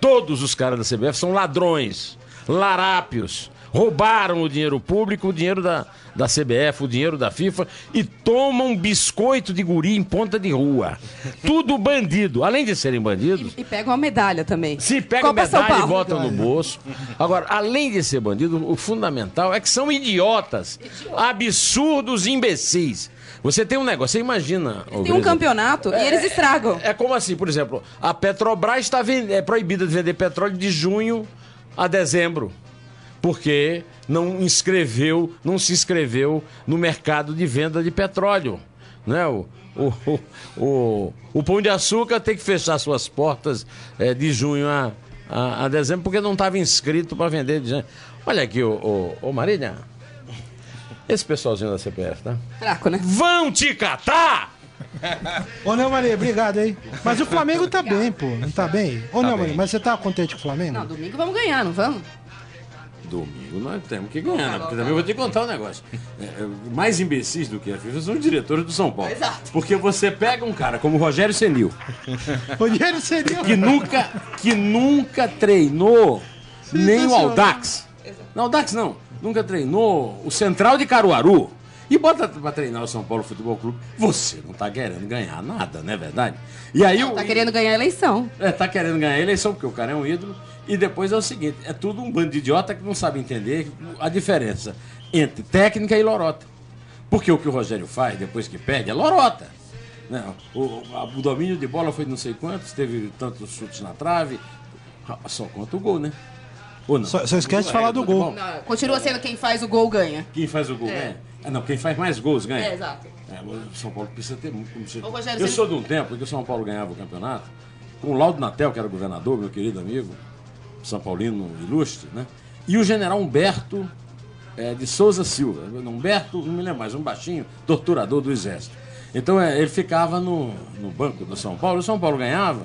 todos os caras da CBF são ladrões, larápios, roubaram o dinheiro público, o dinheiro da CBF, o dinheiro da FIFA e tomam biscoito de guri em ponta de rua. Tudo bandido, além de serem bandidos... E pegam a medalha também. Se pegam a medalha e botam no bolso. Agora, além de ser bandido, o fundamental é que são idiotas, absurdos, imbecis. Você tem um negócio, você imagina... Tem um campeonato e eles estragam. É como assim, por exemplo, a Petrobras é proibida de vender petróleo de junho a dezembro, porque não se inscreveu no mercado de venda de petróleo. Né? O Pão de Açúcar tem que fechar suas portas de junho a dezembro, porque não estava inscrito para vender de janeiro. Olha aqui, ô Marília... Esse pessoalzinho da CPF, tá? Fraco, né? Vão te catar! Ô, não, Maria, obrigado, hein? Mas o Flamengo tá bem, pô. Não tá bem? Ô, não, Maria, mas você tá contente com o Flamengo? Não, domingo vamos ganhar, não vamos? Domingo nós temos que ganhar, né? Porque também eu vou te contar um negócio. Mais imbecis do que a FIFA são os diretores do São Paulo. Exato. Porque você pega um cara como o Rogério Ceni. Rogério Ceni. Que nunca treinou nem o Audax. Não, Audax não. Nunca treinou o Central de Caruaru e bota pra treinar o São Paulo Futebol Clube. Você não tá querendo ganhar nada, não é verdade? E aí não, tá querendo ganhar a eleição. Tá querendo ganhar a eleição porque o cara é um ídolo. E depois é o seguinte, é tudo um bando de idiota que não sabe entender a diferença entre técnica e lorota. Porque o que o Rogério faz depois que perde é lorota. Não, o domínio de bola foi não sei quantos, teve tantos chutes na trave, só conta o gol, né? Só esquece de falar do gol. Não, continua sendo quem faz o gol ganha. Quem faz o gol ganha? Não, quem faz mais gols ganha. Exato. O São Paulo precisa ter muito. Eu sou de um tempo que o São Paulo ganhava o campeonato com o Laudo Natel, que era governador, meu querido amigo, São Paulino ilustre, né? E o general Humberto de Souza Silva. Humberto, não me lembro mais, um baixinho, torturador do Exército. Então ele ficava no banco do São Paulo, o São Paulo ganhava.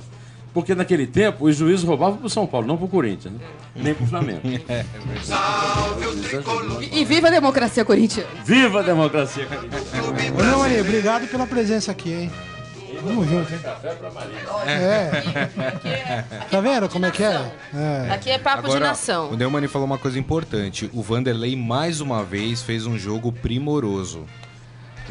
Porque naquele tempo os juízes roubavam pro São Paulo, não pro Corinthians, né? Nem pro Flamengo. E viva a democracia corintiana! Viva a democracia corintiana! Ô, não, Maria, obrigado pela presença aqui, hein? Vamos junto, hein? Café pra Maria. Tá vendo como é que é? Aqui é papo de nação. O Neumann falou uma coisa importante. O Vanderlei, mais uma vez, fez um jogo primoroso.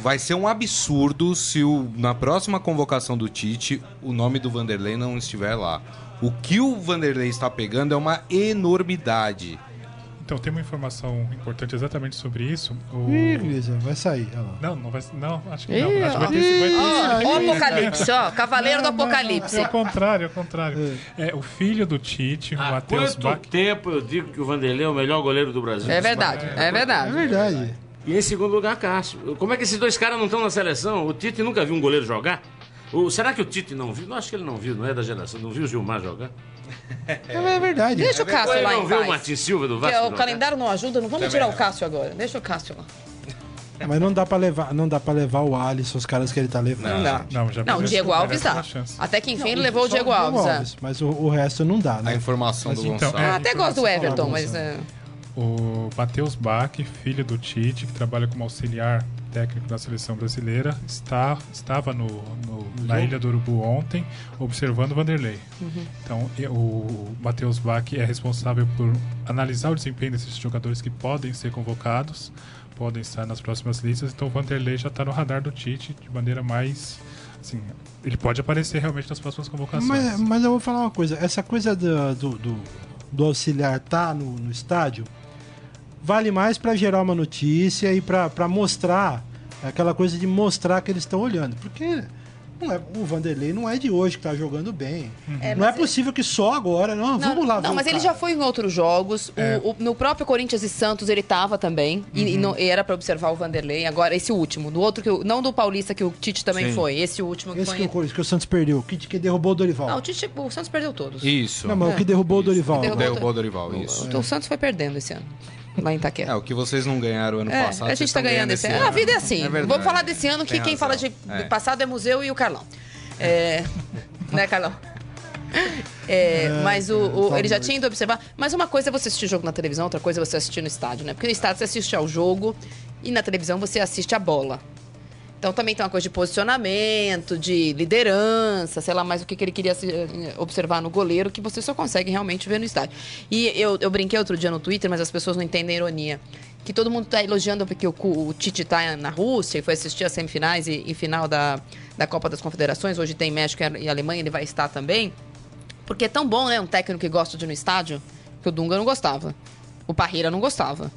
Vai ser um absurdo se na próxima convocação do Tite o nome do Vanderlei não estiver lá. O que o Vanderlei está pegando é uma enormidade. Então, tem uma informação importante exatamente sobre isso. Ih, Luísa, vai sair. Não, acho que não. Acho que vai ter, o Apocalipse, ó. Cavaleiro do Apocalipse. É o contrário, é o contrário. É o filho do Tite, o Matheus Bach. Há quanto tempo eu digo que o Vanderlei é o melhor goleiro do Brasil? É verdade, é verdade. É verdade. E em segundo lugar, Cássio. Como é que esses dois caras não estão na seleção? O Tite nunca viu um goleiro jogar? Será que o Tite não viu? Não, acho que ele não viu, não é da geração. Não viu o Gilmar jogar? É verdade. Deixa o Cássio lá em paz. Não viu o Martins Silva do Vasco? O calendário não ajuda, não vamos tirar o Cássio agora. Deixa o Cássio lá. Mas não dá pra levar, o Alisson, os caras que ele tá levando. Não dá. Não, o Diego Alves dá. Até que enfim ele levou o Diego Alves. Mas o resto não dá, né? A informação do Gonçalo. Até gosto do Everton, mas... O Matheus Bach, filho do Tite, que trabalha como auxiliar técnico da seleção brasileira, estava na Ilha do Urubu ontem, observando o Vanderlei. Uhum. Então, o Matheus Bach é responsável por analisar o desempenho desses jogadores que podem ser convocados, podem estar nas próximas listas. Então, o Vanderlei já está no radar do Tite de maneira mais... Assim, ele pode aparecer realmente nas próximas convocações. Mas eu vou falar uma coisa. Essa coisa do auxiliar tá no estádio... Vale mais para gerar uma notícia e para mostrar, aquela coisa de mostrar que eles estão olhando. Porque o Vanderlei não é de hoje que está jogando bem. Não é possível que só agora, vamos lá. Não, mas ele já foi em outros jogos. No próprio Corinthians e Santos ele estava também. E era para observar o Vanderlei. Agora, esse último. No outro, não do Paulista, que o Tite também foi. Esse último que foi. Esse que o Santos perdeu. Que derrubou o Dorival. Não, o Santos perdeu todos. Isso. Não, mas o que derrubou o Dorival. Derrubou o Dorival, isso. O Santos foi perdendo esse ano. Lá em Itaquera. O que vocês não ganharam ano passado. A gente está ganhando esse ano. A vida é assim. Vamos falar desse ano, que quem fala de passado é museu e o Carlão. Né, Carlão? Mas ele já tinha ido observar. Mas uma coisa é você assistir o jogo na televisão, outra coisa é você assistir no estádio, né? Porque no estádio você assiste ao jogo e na televisão você assiste a bola. Então também tem uma coisa de posicionamento, de liderança, sei lá mais o que ele queria observar no goleiro, que você só consegue realmente ver no estádio. E eu brinquei outro dia no Twitter, mas as pessoas não entendem a ironia. Que todo mundo está elogiando porque o Tite está na Rússia e foi assistir as semifinais e final da Copa das Confederações. Hoje tem México e Alemanha, ele vai estar também. Porque é tão bom, né? Um técnico que gosta de ir no estádio, que o Dunga não gostava. O Parreira não gostava.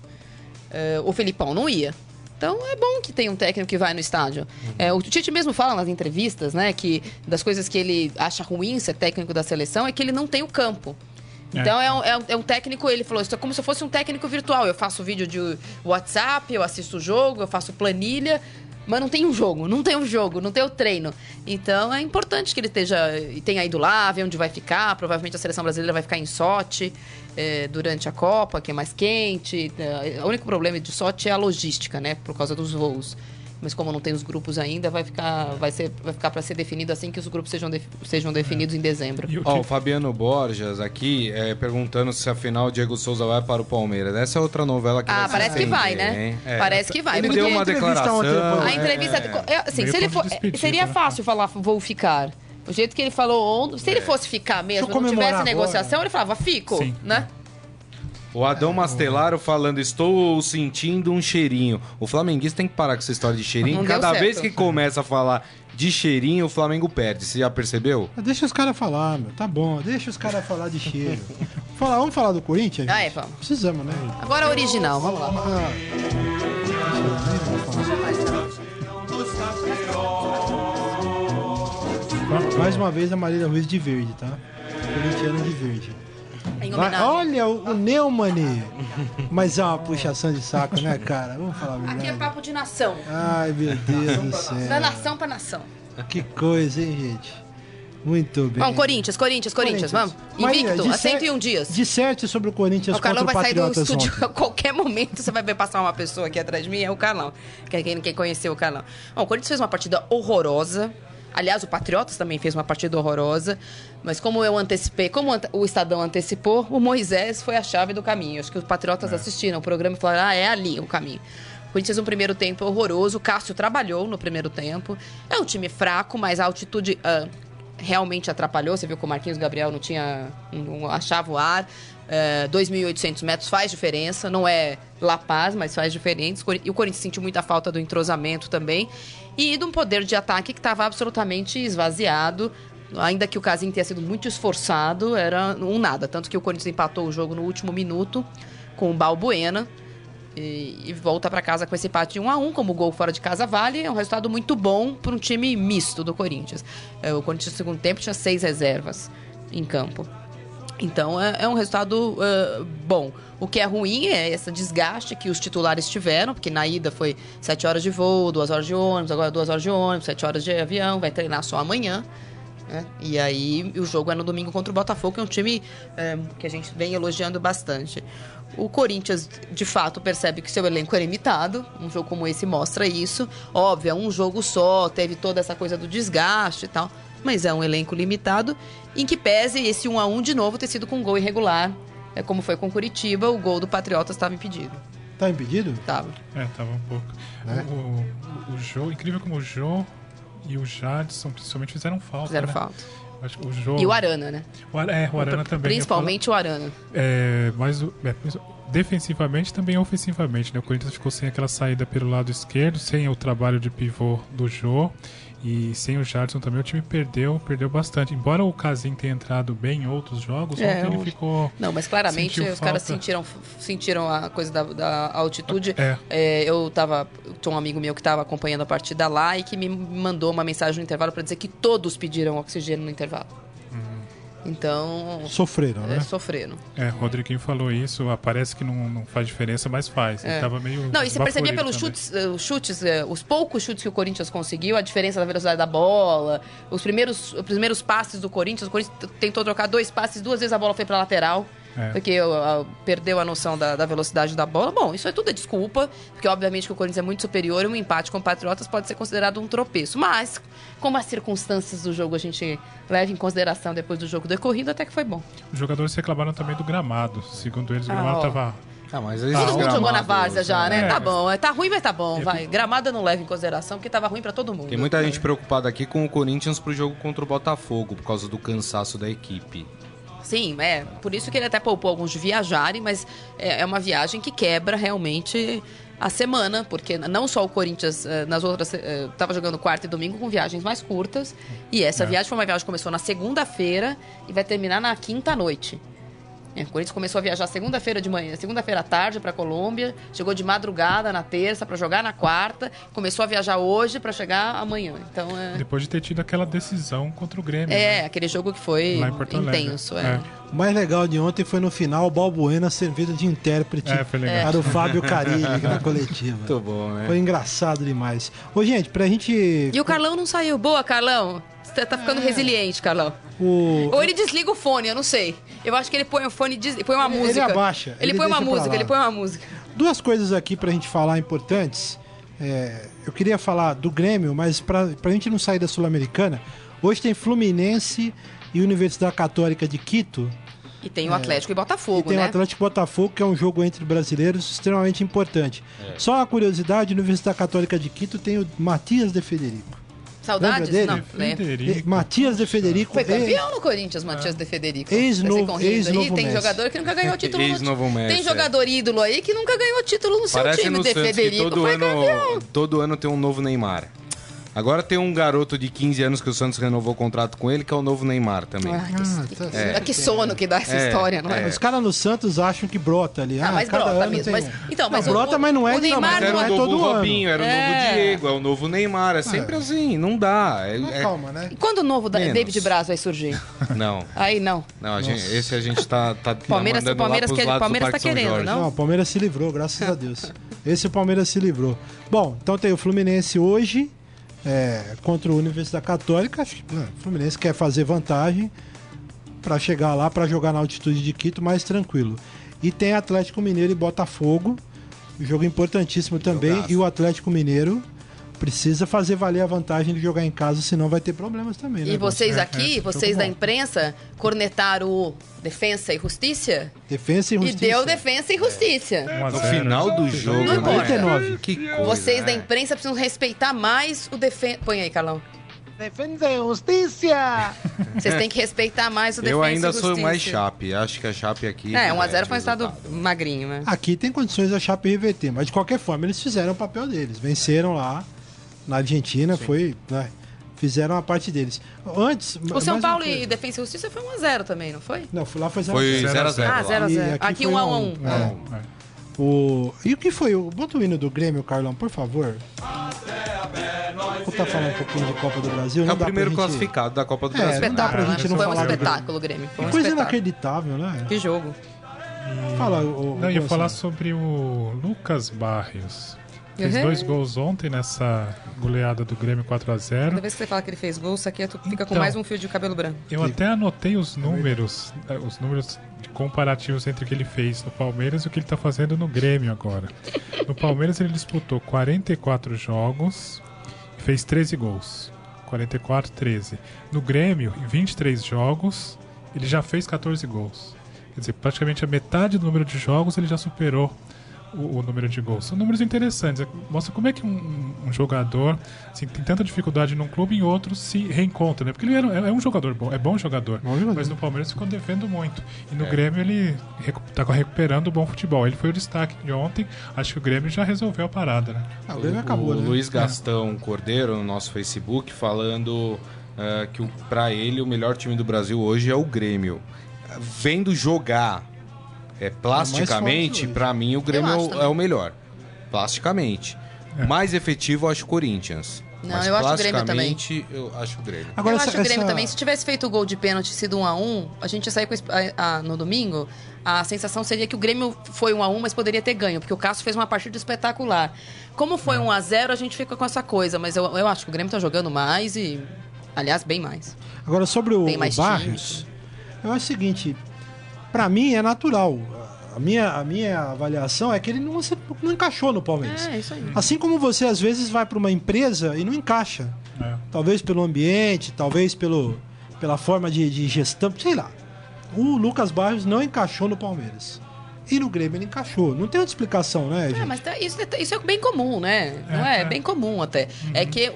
O Felipão não ia. Então, é bom que tenha um técnico que vai no estádio. O Tite mesmo fala nas entrevistas, né, que das coisas que ele acha ruim ser técnico da seleção é que ele não tem o campo. Então, é um técnico, ele falou, isso é como se eu fosse um técnico virtual. Eu faço vídeo de WhatsApp, eu assisto o jogo, eu faço planilha, mas não tem um jogo, não tem o treino. Então, é importante que ele tenha ido lá, ver onde vai ficar. Provavelmente a seleção brasileira vai ficar em Sochi durante a Copa, que é mais quente. O único problema de Sochi é a logística, né? Por causa dos voos. Mas como não tem os grupos ainda, vai ficar para ser definido assim que os grupos sejam definidos em dezembro. O Fabiano Borges aqui perguntando se afinal o Diego Souza vai para o Palmeiras. Essa é outra novela que vai ser. Parece que vai, né? Parece que vai. Ele deu uma declaração. A entrevista... assim, se ele for, seria fácil falar, vou ficar. O jeito que ele falou, se ele fosse ficar mesmo, não tivesse negociação, ele falava, fico, sim, né? O Adão Mastelaro falando, estou sentindo um cheirinho. O flamenguista tem que parar com essa história de cheirinho. Não, cada vez que começa a falar de cheirinho, o Flamengo perde. Você já percebeu? Deixa os caras falar, meu. Tá bom, deixa os caras falar de cheiro. Vamos falar do Corinthians? Gente? Vamos. Precisamos, né? Agora é original, vamos lá. Mais uma vez a Marília Ruiz de verde, tá? Corintiana de verde. Olha o Neumann. Mas é uma puxação de saco, né, cara? Vamos falar a verdade. Aqui é papo de nação. Ai, meu Deus do céu. Da nação pra nação. Que coisa, hein, gente? Muito bem. Bom, Corinthians, vamos. Invicto, há 101 dias. Disserte sobre o Corinthians contra o Patriotas. O Carlão vai sair do estúdio a qualquer momento. Você vai ver passar uma pessoa aqui atrás de mim, é o Carlão. Quem conheceu o Carlão. Bom, o Corinthians fez uma partida horrorosa. Aliás, o Patriotas também fez uma partida horrorosa, mas como o Estadão antecipou, o Moisés foi a chave do caminho. Acho que os Patriotas assistiram o programa e falaram, é ali o caminho. O Corinthians fez um primeiro tempo horroroso, o Cássio trabalhou no primeiro tempo. É um time fraco, mas a altitude... realmente atrapalhou. Você viu que o Marquinhos Gabriel não achava o ar. 2.800 metros faz diferença, não é La Paz, mas faz diferença. E o Corinthians sentiu muita falta do entrosamento também e de um poder de ataque que estava absolutamente esvaziado. Ainda que o Casim tenha sido muito esforçado, era um nada. Tanto que o Corinthians empatou o jogo no último minuto com o Balbuena e volta para casa com esse empate de 1-1, como o gol fora de casa vale. É um resultado muito bom para um time misto do Corinthians. O Corinthians no segundo tempo tinha 6 reservas em campo. Então é um resultado bom. O que é ruim é esse desgaste que os titulares tiveram, porque na ida foi 7 horas de voo, 2 horas de ônibus, agora 2 horas de ônibus, 7 horas de avião, vai treinar só amanhã. É, e aí o jogo é no domingo contra o Botafogo, que é um time que a gente vem elogiando bastante. O Corinthians, de fato, percebe que seu elenco é limitado. Um jogo como esse mostra isso. Óbvio, é um jogo só, teve toda essa coisa do desgaste e tal, mas é um elenco limitado, em que pese esse 1-1 de novo ter sido com um gol irregular. É como foi com o Curitiba, o gol do Patriotas estava impedido. Estava impedido? Estava. Estava um pouco. Né? O Jô, incrível como o Jô e o Jadson, principalmente, fizeram falta. Falta. Acho que o jogo... E o Arana, né? O Arana também. Principalmente o Arana. Defensivamente também ofensivamente, né? O Corinthians ficou sem aquela saída pelo lado esquerdo, sem o trabalho de pivô do Jô e sem o Jadson também. O time perdeu bastante. Embora o Casim tenha entrado bem em outros jogos, ele ficou... Não, mas claramente os caras sentiram a coisa da altitude. Tinha um amigo meu que estava acompanhando a partida lá e que me mandou uma mensagem no intervalo para dizer que todos pediram oxigênio no intervalo. Então... Sofreram, né? Sofreram. Rodriguinho falou isso, parece que não faz diferença, mas faz. Ele tava meio... Não, e você percebia pelos chutes, os poucos chutes que o Corinthians conseguiu, a diferença da velocidade da bola, os primeiros passes do Corinthians. O Corinthians tentou trocar 2 passes, 2 vezes a bola foi pra lateral. Porque perdeu a noção da velocidade da bola. Bom, isso é tudo desculpa, porque obviamente que o Corinthians é muito superior e um empate com o Patriotas pode ser considerado um tropeço. Mas, como as circunstâncias do jogo a gente leva em consideração depois do jogo decorrido, até que foi bom. Os jogadores reclamaram também do gramado. Segundo eles, o gramado estava... Mas eles todo mundo jogou na várzea já, né? Tá bom, tá ruim, mas tá bom, vai. Gramado não leva em consideração, porque tava ruim pra todo mundo. Tem muita gente preocupada aqui com o Corinthians pro jogo contra o Botafogo, por causa do cansaço da equipe. Sim, por isso que ele até poupou alguns de viajarem, mas é uma viagem que quebra realmente a semana, porque não só o Corinthians nas outras estava jogando quarta e domingo com viagens mais curtas, e essa viagem foi uma viagem que começou na segunda-feira e vai terminar na quinta à noite. O Corinthians começou a viajar segunda-feira de manhã, segunda-feira à tarde para a Colômbia, chegou de madrugada na terça para jogar na quarta, começou a viajar hoje para chegar amanhã. Então, depois de ter tido aquela decisão contra o Grêmio. Aquele jogo que foi intenso. O mais legal de ontem foi no final o Balbuena servido de intérprete para o Fábio Carilli na coletiva. Muito bom, né? Foi engraçado demais. Ô, gente, pra gente... E o Carlão não saiu. Boa, Carlão. Você tá ficando resiliente, Carlão. Ou ele desliga o fone, eu não sei. Eu acho que ele põe o fone e põe uma música. Ele abaixa. Ele põe uma música, Duas coisas aqui pra gente falar importantes. Eu queria falar do Grêmio, mas pra gente não sair da Sul-Americana, hoje tem Fluminense e Universidade Católica de Quito. E tem o Atlético e Botafogo, e tem o Atlético e Botafogo, que é um jogo entre brasileiros extremamente importante. Só uma curiosidade, Universidade Católica de Quito tem o Matias de Federico. Saudades? Dele? Não, Federico. Matias de Federico. Foi campeão no Corinthians, Matias de Federico. Ex-novo tem jogador que nunca ganhou título no Messi. Tem jogador ídolo aí que nunca ganhou título no seu time. De Santos, Federico foi campeão. Todo ano tem um novo Neymar. Agora tem um garoto de 15 anos que o Santos renovou o contrato com ele, que é o novo Neymar também. Que sono que dá essa história, não é? Os caras no Santos acham que brota ali. Mas brota mesmo. Brota, mas não é todo ano. Era o novo Robinho, era o novo Diego, é o novo Neymar. É sempre assim, não dá. Calma, né? E quando o novo David Braz vai surgir? Não. Aí não. Não, esse a gente tá Palmeiras, mandando Palmeiras lá pros lados do Parque São Jorge. Não, o Palmeiras se livrou, graças a Deus. Esse o Palmeiras se livrou. Bom, então tem o Fluminense hoje. Contra a Universidade Católica, acho que o Fluminense quer fazer vantagem para chegar lá, para jogar na altitude de Quito mais tranquilo. E tem Atlético Mineiro e Botafogo, jogo importantíssimo também. E o Atlético Mineiro precisa fazer valer a vantagem de jogar em casa, senão vai ter problemas também. E vocês aqui, vocês da imprensa, cornetaram o Defensa y Justicia? Defensa y Justicia. E deu Defensa y Justicia. No final do jogo, não importa. Que coisa, vocês da imprensa precisam respeitar mais o Defensa... Põe aí, Carlão. Defensa y Justicia! Vocês têm que respeitar mais o Defensa e Justicia. Eu ainda sou mais Chape. Acho que a Chape aqui... 1x0 foi um estado magrinho, né? Aqui tem condições da Chape reverter, mas de qualquer forma eles fizeram o papel deles. Venceram lá na Argentina, sim. Foi... Né? Fizeram a parte deles. Antes, o São Paulo e Defensa e Justiça foi 1x0 também, não foi? Não, lá foi 0x0. Foi 0x0. Ah, 0x0. Aqui 1x1. E o que foi? Bota o hino do Grêmio, Carlão, por favor. Vou tá falando um pouquinho de Copa do Brasil. É o primeiro classificado da Copa do Brasil. Não dá pra gente não falar. Foi um espetáculo, Grêmio. Que coisa inacreditável, né? Que jogo. Eu ia falar sobre o Lucas Barrios. Fez 2 gols ontem nessa goleada do Grêmio 4x0. Toda vez que você fala que ele fez gol, isso aqui fica com mais um fio de cabelo branco. Eu até anotei os números comparativos entre o que ele fez no Palmeiras e o que ele está fazendo no Grêmio agora. No Palmeiras ele disputou 44 jogos e fez 13 gols. 44, 13. No Grêmio, em 23 jogos, ele já fez 14 gols. Quer dizer, praticamente a metade do número de jogos ele já superou. O número de gols. São números interessantes. Mostra como é que um jogador assim, tem tanta dificuldade num clube e em outro se reencontra, né? Porque ele é um jogador bom, é bom jogador. Mas no Palmeiras ficou devendo muito. E no Grêmio ele está recuperando o bom futebol. Ele foi o destaque de ontem. Acho que o Grêmio já resolveu a parada, né? O Grêmio acabou, né? Luiz Gastão Cordeiro, no nosso Facebook, falando que para ele o melhor time do Brasil hoje é o Grêmio. Vendo jogar... plasticamente, pra mim, o Grêmio é o melhor. Plasticamente. Mais efetivo, eu acho o Corinthians. Não, mas eu acho o Grêmio também. Eu acho o Grêmio. Agora, eu acho o Grêmio também. Se tivesse feito o gol de pênalti, sido 1x1, a gente ia sair com no domingo. A sensação seria que o Grêmio foi 1x1, mas poderia ter ganho, porque o Cássio fez uma partida espetacular. Como foi 1x0, a gente fica com essa coisa, mas eu acho que o Grêmio tá jogando mais e, aliás, bem mais. Agora, sobre o Barrios, eu acho o seguinte... Pra mim é natural. A minha avaliação é que ele não encaixou no Palmeiras. É isso aí. Assim como você às vezes vai pra uma empresa e não encaixa. É. Talvez pelo ambiente, talvez pela forma de gestão, sei lá. O Lucas Barrios não encaixou no Palmeiras. E no Grêmio ele encaixou. Não tem outra explicação, né, gente? Mas isso é bem comum, né? Não é? É bem comum até. Uhum. É que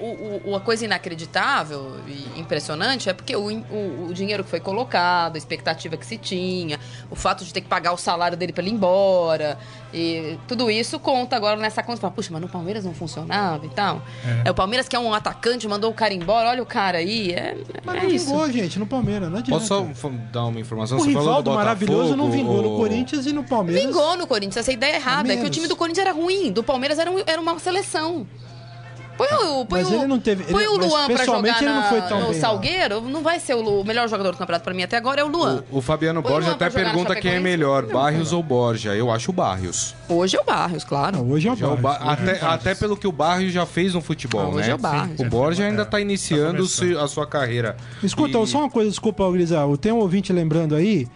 a coisa inacreditável e impressionante é porque o dinheiro que foi colocado, a expectativa que se tinha, o fato de ter que pagar o salário dele pra ele ir embora, e tudo isso conta agora nessa conta. Fala, puxa, mas no Palmeiras não funcionava e tal. É o Palmeiras que é um atacante, mandou o cara embora, olha o cara aí. Mas não vingou, gente, no Palmeiras, não adianta. Posso só dar uma informação? O Rivaldo maravilhoso não vingou no Corinthians e no Palmeiras. Vingou no Corinthians, essa ideia é errada. Palmeiras. É que o time do Corinthians era ruim, do Palmeiras era uma seleção. Põe o Luan pra jogar no Salgueiro, não vai ser o melhor jogador do campeonato pra mim até agora, é o Luan. O Fabiano Borja até pergunta quem é melhor, Barrios ou Borja. Eu acho o Barrios. Hoje é o Barrios, claro. Hoje é o Barrios. Até pelo que o Barrios já fez no futebol, né? Hoje é o Barrios. O Borja ainda tá iniciando a sua carreira. Escuta, só uma coisa, desculpa, Grisal. Tem um ouvinte lembrando aí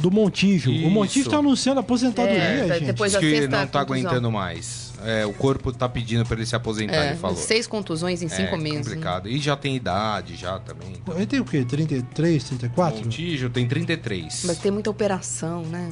do Montillo. Isso. O Montillo está anunciando a aposentadoria, gente. Depois da sexta, que não está aguentando mais. O corpo está pedindo para ele se aposentar, ele falou. 6 contusões em 5 meses. Complicado. E já tem idade, já também. Então. Ele tem o quê? 33, 34? Montillo tem 33. Mas tem muita operação, né?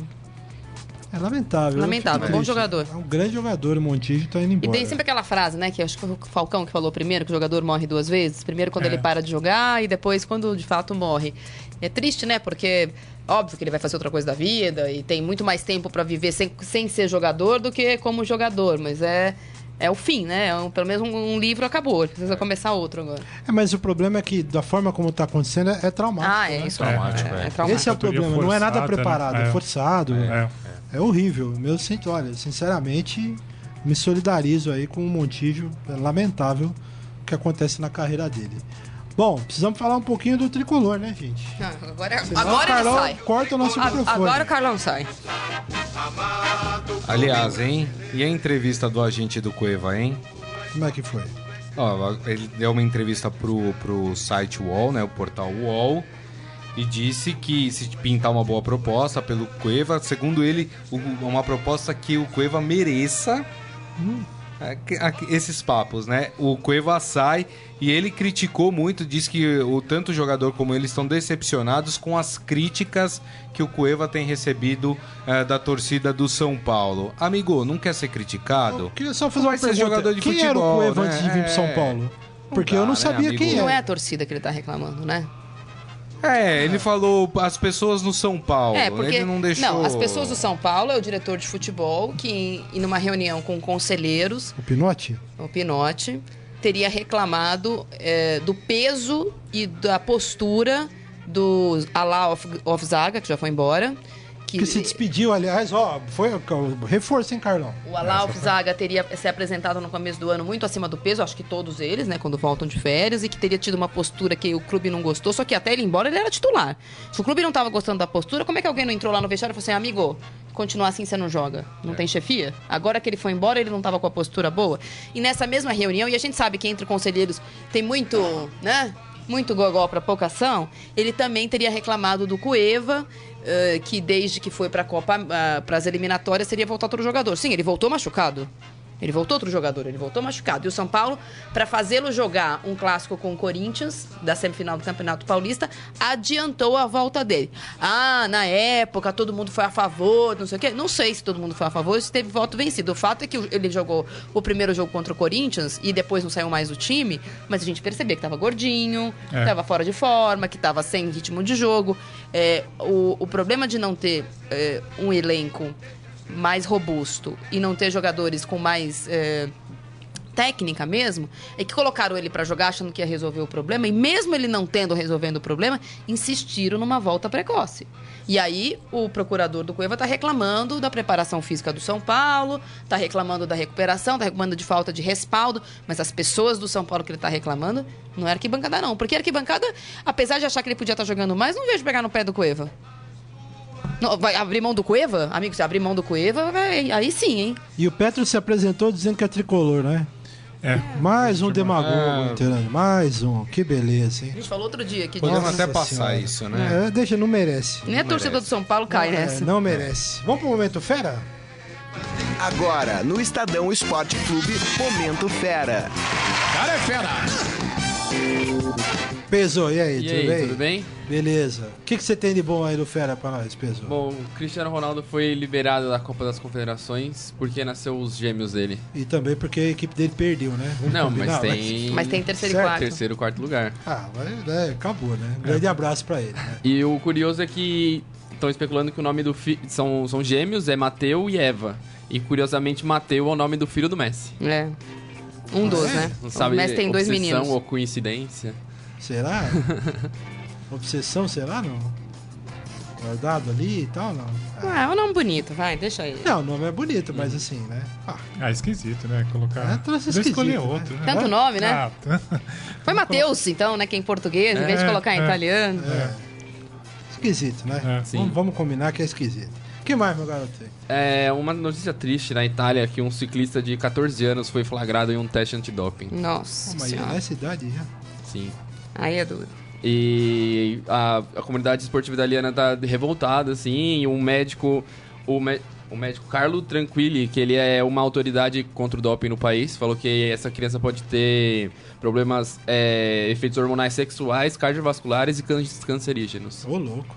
É lamentável. Lamentável, bom jogador. É um grande jogador, o Montillo está indo embora. E tem sempre aquela frase, né, que acho que foi o Falcão que falou primeiro, que o jogador morre 2 vezes. Primeiro quando ele para de jogar e depois quando de fato morre. É triste, né, porque... Óbvio que ele vai fazer outra coisa da vida e tem muito mais tempo para viver sem ser jogador do que como jogador, mas é o fim, né? Pelo menos um livro acabou, precisa começar outro agora. Mas o problema é que da forma como tá acontecendo é traumático. Isso é traumático. Esse é o problema, forçada, não é nada preparado, é forçado, é horrível. Meu sinto, olha, sinceramente me solidarizo aí com o Montillo, é lamentável o que acontece na carreira dele. Bom, precisamos falar um pouquinho do tricolor, né, gente? Não, agora o Carlão sai. Corta o nosso microfone. Agora o Carlão sai. Aliás, hein? E a entrevista do agente do Cueva, hein? Como é que foi? Ó, ele deu uma entrevista pro site UOL, né? O portal UOL. E disse que se pintar uma boa proposta pelo Cueva, segundo ele, uma proposta que o Cueva mereça... Esses papos, né? O Cueva sai e ele criticou muito, diz que tanto o jogador como ele estão decepcionados com as críticas que o Cueva tem recebido da torcida do São Paulo. Amigo, não quer ser criticado? Eu queria só fazer uma pergunta. Jogador de futebol, quem era o Cueva antes de vir pro São Paulo? Porque eu não sabia quem era. Não é a torcida que ele tá reclamando, né? É, ele falou as pessoas no São Paulo, porque ele não deixou... Não, as pessoas do São Paulo é o diretor de futebol que, em uma reunião com conselheiros... O Pinotti teria reclamado do peso e da postura do Alá Ofzaga, que já foi embora... Que se despediu, aliás, foi reforço, hein, Carlão? O Alá Ofzaga teria se apresentado no começo do ano muito acima do peso, acho que todos eles, né, quando voltam de férias, e que teria tido uma postura que o clube não gostou, só que até ele ir embora ele era titular. Se o clube não estava gostando da postura, como é que alguém não entrou lá no vestiário e falou assim, amigo, continuar assim você não joga, não tem chefia? Agora que ele foi embora, ele não estava com a postura boa? E nessa mesma reunião, e a gente sabe que entre conselheiros tem muito, né, muito gogó para pouca ação, ele também teria reclamado do Cueva, que desde que foi para a Copa, para as eliminatórias, teria voltado outro jogador. Sim, ele voltou machucado. Ele voltou outro jogador, ele voltou machucado. E o São Paulo, para fazê-lo jogar um clássico com o Corinthians, da semifinal do Campeonato Paulista, adiantou a volta dele. Ah, na época todo mundo foi a favor, não sei o quê. Não sei se todo mundo foi a favor, se teve voto vencido. O fato é que ele jogou o primeiro jogo contra o Corinthians e depois não saiu mais do time, mas a gente percebia que estava gordinho, que estava fora de forma, que estava sem ritmo de jogo. O problema de não ter um elenco mais robusto e não ter jogadores com mais técnica mesmo, é que colocaram ele pra jogar achando que ia resolver o problema, e mesmo ele não tendo resolvendo o problema, insistiram numa volta precoce. E aí o procurador do Cueva tá reclamando da preparação física do São Paulo, tá reclamando da recuperação, tá reclamando de falta de respaldo, mas as pessoas do São Paulo que ele tá reclamando não é arquibancada não, porque arquibancada, apesar de achar que ele podia estar jogando mais, não vejo pegar no pé do Cueva. Não, vai abrir mão do Cueva? Amigo, se abrir mão do Cueva, aí sim, hein? E o Petro se apresentou dizendo que é tricolor, né? Mais um demagogo, entendeu? Mais um. Que beleza, hein? A gente falou outro dia que... Podemos até passar isso, né? Deixa, não merece. Nem a torcida do São Paulo cai nessa. Não merece. Vamos pro Momento Fera? Agora, no Estadão Esporte Clube, Momento Fera. Cara é fera! Peso, e aí, tudo bem? Beleza. O que você tem de bom aí do Fera pra nós, Peso? Bom, o Cristiano Ronaldo foi liberado da Copa das Confederações porque nasceu os gêmeos dele. E também porque a equipe dele perdeu, né? Mas tem terceiro e quarto. Terceiro e quarto lugar. Ah, mas acabou, né? Um grande abraço pra ele. Né? E o curioso é que estão especulando que o nome do filho... São gêmeos, é Mateu e Eva. E curiosamente, Mateu é o nome do filho do Messi. É. Um dos, né? Não sabe, o Messi tem dois meninos. Obsessão ou coincidência... Será? Obsessão, será? Não? Guardado ali e tal, não? É um nome bonito, vai, deixa aí. Não, o nome é bonito, mas assim, né? Esquisito, né? Colocar... escolher outro, né? Tanto nome, né? Foi Matheus, então, né? Que é em português, em vez de colocar em italiano. Esquisito, né? Vamos combinar que é esquisito. O que mais, meu garoto? Uma notícia triste na Itália, que um ciclista de 14 anos foi flagrado em um teste antidoping. Nossa senhora. Mas nessa idade já? Sim. Aí é duro. E a comunidade esportiva italiana tá revoltada, assim, e um médico, o médico Carlo Tranquilli, que ele é uma autoridade contra o doping no país, falou que essa criança pode ter problemas, efeitos hormonais sexuais, cardiovasculares e cancerígenos. Louco.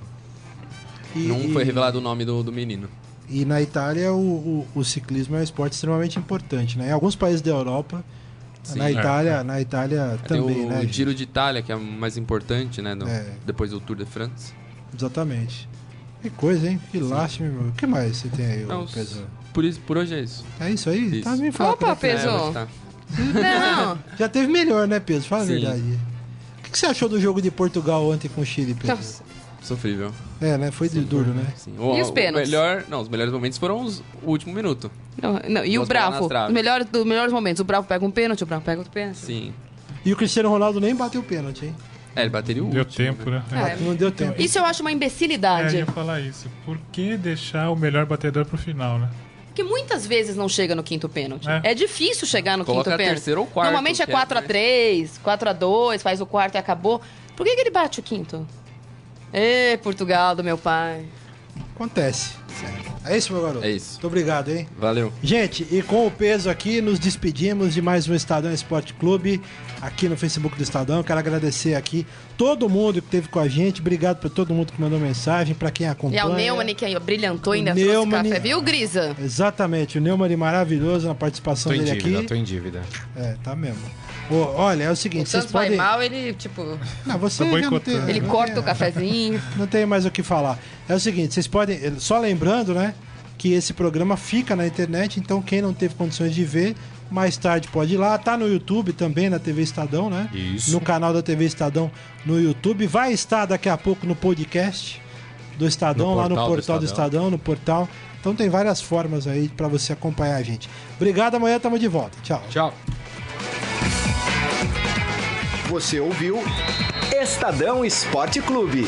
Não foi revelado o nome do menino. E na Itália o ciclismo é um esporte extremamente importante, né? Em alguns países da Europa... Sim, na Itália também, tem o Giro de Itália, que é o mais importante, né? Depois do Tour de France. Exatamente. Que coisa, hein? Que lástima, meu. O que mais você tem aí, Peso? Por hoje é isso. É isso aí? Isso. Tá me falando. Opa, Peso! Não! Já teve melhor, né, Peso? Fala a verdade. O que você achou do jogo de Portugal ontem com o Chile, Peso? Sofrível. Né? Foi duro, né? Sim. E os pênaltis? Os melhores momentos foram o último minuto. E o Bravo? Os melhores momentos. O Bravo pega um pênalti, o Bravo pega outro pênalti. Sim. E o Cristiano Ronaldo nem bateu o pênalti, hein? Ele bateria o último. Não deu tempo. Isso eu acho uma imbecilidade. Eu ia falar isso. Por que deixar o melhor batedor pro final, né? Porque muitas vezes não chega no quinto pênalti. É difícil chegar no quinto pênalti. Terceiro ou quarto. Normalmente é 4-3, 4-2, faz o quarto e acabou. Por que ele bate o quinto? Ê, Portugal do meu pai. Acontece. É isso, meu garoto? É isso. Muito obrigado, hein? Valeu. Gente, e com o Peso aqui, nos despedimos de mais um Estadão Esporte Clube, aqui no Facebook do Estadão. Quero agradecer aqui todo mundo que esteve com a gente. Obrigado para todo mundo que mandou mensagem, para quem acompanha. E ao Neumann, que brilhantou ainda, trouxe café. Viu, Grisa? Exatamente. O Neumann maravilhoso na participação dele aqui. Tô em dívida. Tá mesmo. Pô, olha, é o seguinte, o vocês podem... vai mal, ele, tipo... Não, você não tem... Ele corta o cafezinho. Não tem mais o que falar. É o seguinte, vocês podem... Só lembrando, né, que esse programa fica na internet, então quem não teve condições de ver, mais tarde pode ir lá. Tá no YouTube também, na TV Estadão, né? Isso. No canal da TV Estadão no YouTube. Vai estar daqui a pouco no podcast do Estadão, lá no portal do Estadão, no portal... Então tem várias formas aí para você acompanhar a gente. Obrigado, amanhã estamos de volta. Tchau. Tchau. Você ouviu Estadão Esporte Clube.